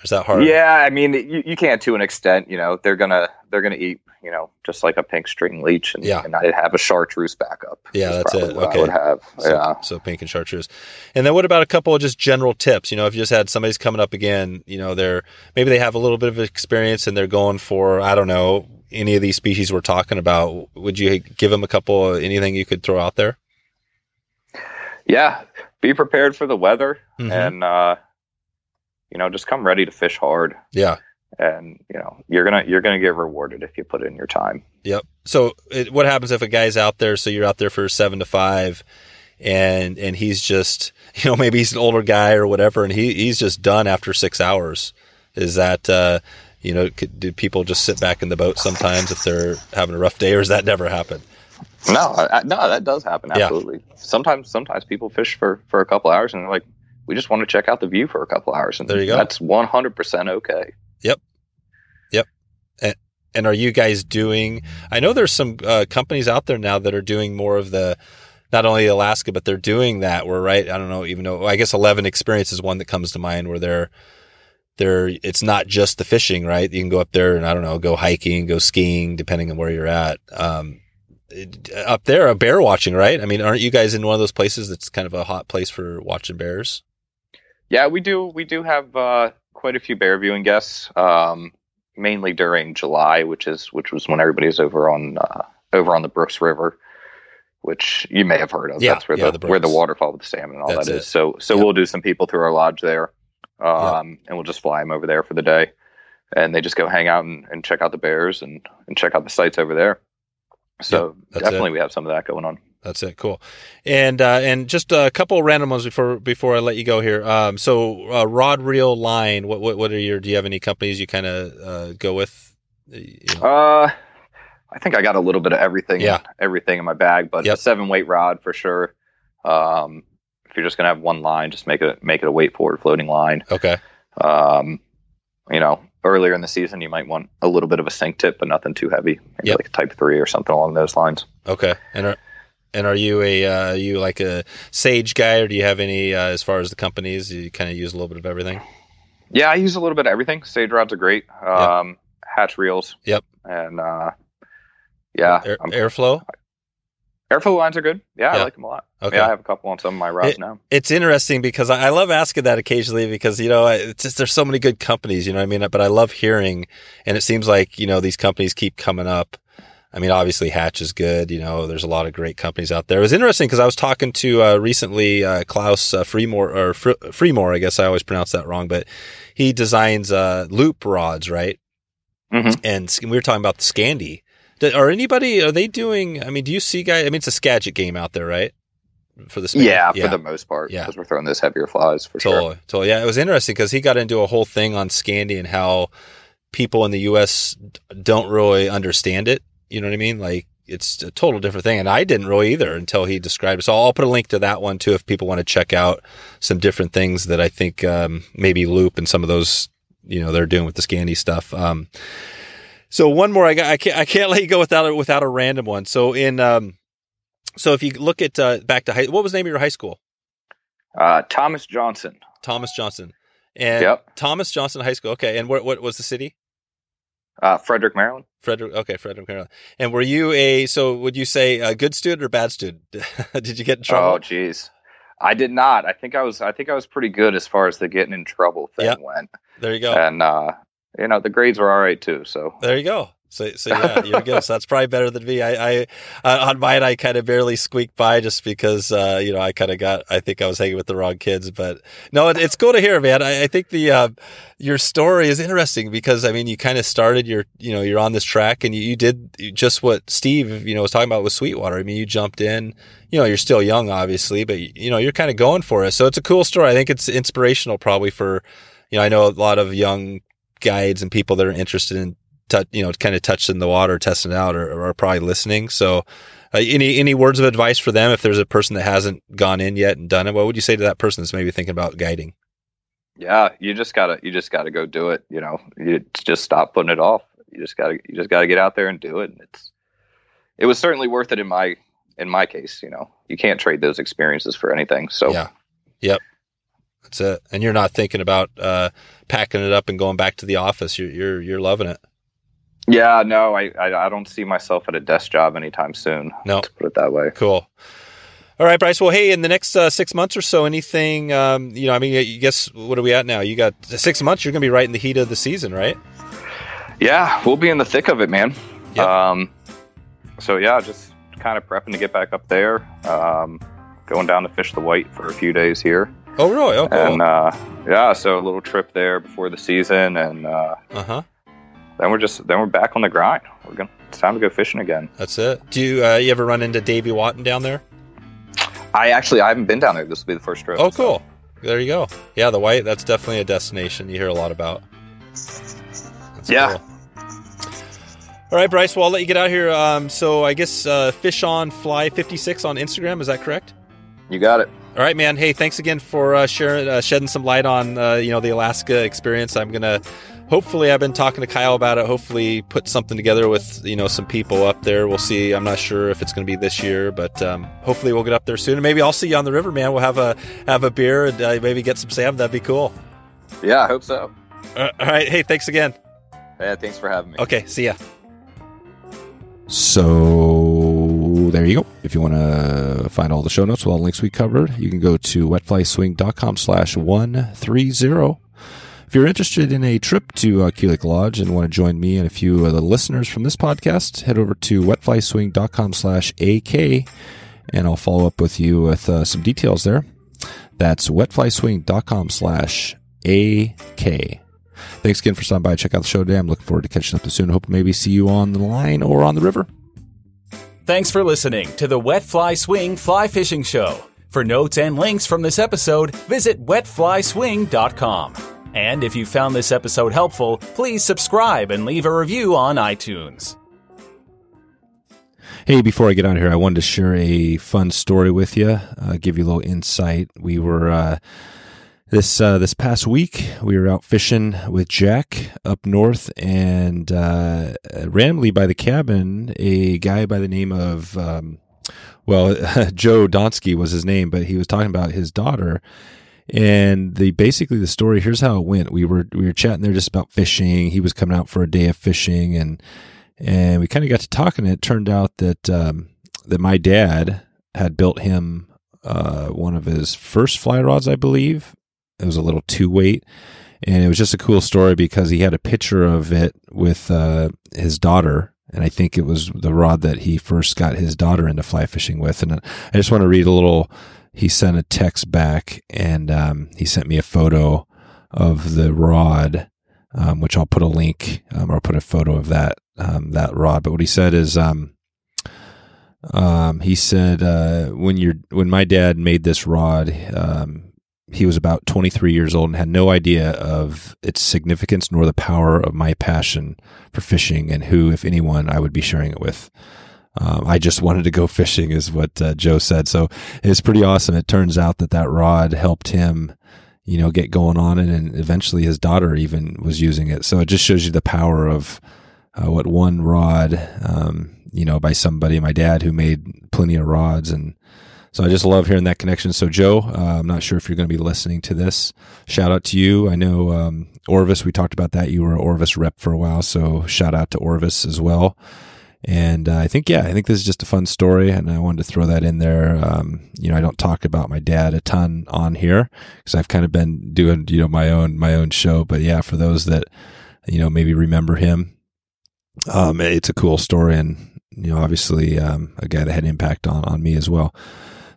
Is that hard? Yeah, I mean you, you can't to an extent. You know they're gonna they're gonna eat. You know, just like a pink string leech, and, yeah. and I'd have a chartreuse backup. Yeah, that's it. Okay, I would have. So, yeah, so pink and chartreuse. And then what about a couple of just general tips? You know, if you just had somebody's coming up again, you know, they're maybe they have a little bit of experience and they're going for I don't know any of these species we're talking about. Would you give them a couple of anything you could throw out there? Yeah, be prepared for the weather, mm-hmm. and uh, you know, just come ready to fish hard. Yeah. And you know you're gonna you're gonna get rewarded if you put in your time. Yep. So it, what happens if a guy's out there? So you're out there for seven to five, and and he's just you know maybe he's an older guy or whatever, and he he's just done after six hours. Is that uh, you know could, do people just sit back in the boat sometimes if they're having a rough day, or does that never happen? No, I, no, that does happen. Absolutely. Yeah. Sometimes, sometimes people fish for, for a couple hours and they're like, we just want to check out the view for a couple hours. And there you go. That's one hundred percent okay. Yep. Yep. And, and are you guys doing, I know there's some uh, companies out there now that are doing more of the, not only Alaska, but they're doing that where, right. I don't know, even though I guess Eleven Experience is one that comes to mind where they're, they're, it's not just the fishing, right? You can go up there and I don't know, go hiking, go skiing, depending on where you're at. Um, up there, a bear watching, right? I mean, aren't you guys in one of those places that's kind of a hot place for watching bears? Yeah, we do. We do have uh, quite a few bear viewing guests, um, mainly during July, which is which was when everybody's over on uh, over on the Brooks River, which you may have heard of. Yeah, that's where yeah, the, the where the waterfall with the salmon and all that's that is. It. So, so yep. we'll do some people through our lodge there, um, yep. and we'll just fly them over there for the day, and they just go hang out and, and check out the bears and, and check out the sites over there. So yep, definitely it. We have some of that going on. That's it. Cool. And, uh, and just a couple of random ones before, before I let you go here. Um, so, uh, rod, reel, line, what, what, what are your, do you have any companies you kind of, uh, go with? You know? Uh, I think I got a little bit of everything, yeah. everything in my bag, but yep. a seven weight rod for sure. Um, if you're just going to have one line, just make it, make it a weight forward floating line. Okay. Um, you know, earlier in the season, you might want a little bit of a sink tip, but nothing too heavy, maybe yep. like a type three or something along those lines. Okay. And are, and are you a uh, you like a Sage guy, or do you have any uh, as far as the companies? You kind of use a little bit of everything. Yeah, I use a little bit of everything. Sage rods are great. Um, yep. Hatch reels. Yep. And uh, yeah, Air, Airflow. Airflow lines are good. Yeah, yeah, I like them a lot. Okay. Yeah, I have a couple on some of my rods it, now. It's interesting because I, I love asking that occasionally because, you know, it's just there's so many good companies, you know what I mean? But I love hearing, and it seems like, you know, these companies keep coming up. I mean, obviously Hatch is good. You know, there's a lot of great companies out there. It was interesting because I was talking to uh, recently uh, Klaus uh, Freemore, or Fr- Freemore, I guess I always pronounce that wrong, but he designs uh, Loop Rods, right? Mm-hmm. And we were talking about the Scandi. Are anybody, are they doing, I mean, do you see guys, I mean, it's a Skagit game out there, right? For the yeah, yeah, for the most part. Yeah. Because we're throwing those heavier flies for totally, sure. Totally. Yeah. It was interesting because he got into a whole thing on Scandi and how people in the U S don't really understand it. You know what I mean? Like, it's a total different thing. And I didn't really either until he described it. So I'll put a link to that one too if people want to check out some different things that I think um, maybe Loop and some of those, you know, they're doing with the Scandi stuff. Um, So one more, I got, I can't, I can't let you go without a, without a random one. So in, um, so if you look at, uh, back to high, what was the name of your high school? Uh, Thomas Johnson. Thomas Johnson. And yep. Thomas Johnson High School. Okay. And what, what was the city? Uh, Frederick, Maryland. Frederick. Okay. Frederick, Maryland. And were you a, so would you say a good student or bad student? Did you get in trouble? Oh, geez. I did not. I think I was, I think I was pretty good as far as the getting in trouble thing yep. went. There you go. And, uh, you know, the grades were all right too. So there you go. So, so yeah, you're good. So that's probably better than me. I, I uh, on mine, I kind of barely squeaked by just because, uh, you know, I kind of got, I think I was hanging with the wrong kids, but no, it, it's cool to hear, man. I, I think the, uh, your story is interesting because, I mean, you kind of started your, you know, you're on this track and you, you did just what Steve, you know, was talking about with Sweetwater. I mean, you jumped in, you know, you're still young, obviously, but you know, you're kind of going for it. So it's a cool story. I think it's inspirational probably for, you know, I know a lot of young guides and people that are interested in, t- you know, kind of touching the water, testing it out, or are probably listening. So, uh, any any words of advice for them if there's a person that hasn't gone in yet and done it? What would you say to that person that's maybe thinking about guiding? Yeah, you just gotta you just gotta go do it. You know, you just stop putting it off. You just gotta you just gotta get out there and do it. And it's it was certainly worth it in my in my case. You know, you can't trade those experiences for anything. So, yeah, yep. That's it. And you're not thinking about uh, packing it up and going back to the office. You're you're, you're loving it. Yeah, no, I, I, I don't see myself at a desk job anytime soon. No. To put it that way. Cool. All right, Bryce. Well, hey, in the next uh, six months or so, anything, um, you know, I mean, you guess what are we at now? You got six months. You're going to be right in the heat of the season, right? Yeah, we'll be in the thick of it, man. Yep. Um, so, yeah, just kind of prepping to get back up there. Um, going down to fish the white for a few days here. Oh, really? Oh, cool. And, uh, yeah, so a little trip there before the season, and uh, uh-huh. then we're just then we're back on the grind. We're gonna it's time to go fishing again. That's it. Do you uh, you ever run into Davy Wotton down there? I actually I haven't been down there. This will be the first trip. Oh, cool. So. There you go. Yeah, the white. That's definitely a destination you hear a lot about. That's yeah. Cool. All right, Bryce, well, I'll let you get out of here. Um, so I guess uh, fish on fly fifty-six on Instagram. Is that correct? You got it. All right, man. Hey, thanks again for uh, sharing, uh, shedding some light on, uh, you know, the Alaska experience. I'm going to, hopefully, I've been talking to Kyle about it. Hopefully put something together with, you know, some people up there. We'll see. I'm not sure if it's going to be this year, but um, hopefully we'll get up there soon. And maybe I'll see you on the river, man. We'll have a, have a beer and uh, maybe get some salmon. That'd be cool. Yeah, I hope so. Uh, all right. Hey, thanks again. Yeah, thanks for having me. Okay, see ya. So there you go. If you want to find all the show notes with all the links we covered, you can go to wetflyswing dot com slash one thirty. If you're interested in a trip to uh, Kulik Lodge and want to join me and a few of the listeners from this podcast, head over to wetflyswing dot com slash A K, and I'll follow up with you with uh, some details there. That's wetflyswing dot com slash A K. Thanks again for stopping by. Check out the show today. I'm looking forward to catching up to soon. Hope maybe see you on the line or on the river. Thanks for listening to the Wet Fly Swing Fly Fishing Show. For notes and links from this episode, visit wetflyswing dot com. And if you found this episode helpful, please subscribe and leave a review on iTunes. Hey, before I get out of here, I wanted to share a fun story with you, uh, give you a little insight. We were... Uh, This uh, this past week, we were out fishing with Jack up north, and uh, randomly by the cabin, a guy by the name of, um, well, Joe Donsky was his name, but he was talking about his daughter. And the basically the story, here's how it went. We were we were chatting there just about fishing. He was coming out for a day of fishing, and and we kind of got to talking, and it turned out that um, that my dad had built him uh, one of his first fly rods, I believe. It was a little two weight, and it was just a cool story because he had a picture of it with uh, his daughter, and I think it was the rod that he first got his daughter into fly fishing with. And I just want to read a little. He sent a text back, and um, he sent me a photo of the rod, um, which I'll put a link um, or I'll put a photo of that um, that rod. But what he said is, um, um, he said uh, when you're when my dad made this rod. Um, He was about twenty-three years old and had no idea of its significance nor the power of my passion for fishing and who, if anyone, I would be sharing it with. Um, I just wanted to go fishing is what uh, Joe said. So it's pretty awesome. It turns out that that rod helped him, you know, get going on it, and eventually his daughter even was using it. So it just shows you the power of uh, what one rod, um, you know, by somebody, my dad, who made plenty of rods. And so I just love hearing that connection. So Joe, uh, I'm not sure if you're going to be listening to this. Shout out to you. I know um, Orvis, we talked about that. You were an Orvis rep for a while, so shout out to Orvis as well. And uh, I think, yeah, I think this is just a fun story, and I wanted to throw that in there. Um, you know, I don't talk about my dad a ton on here because I've kind of been doing, you know, my own my own show. But yeah, for those that, you know, maybe remember him, um, it's a cool story, and you know, obviously um, a guy that had an impact on on me as well.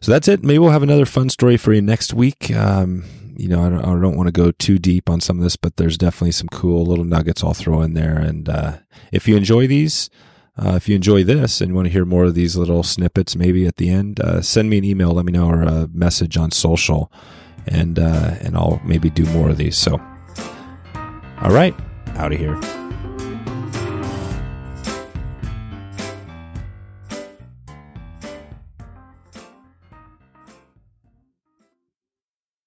So that's it. Maybe we'll have another fun story for you next week. Um, you know, I don't, I don't want to go too deep on some of this, but there's definitely some cool little nuggets I'll throw in there. And uh, if you enjoy these, uh, if you enjoy this and want to hear more of these little snippets, maybe at the end, uh, send me an email, let me know, or a message on social, and uh, and I'll maybe do more of these. So, all right, out of here.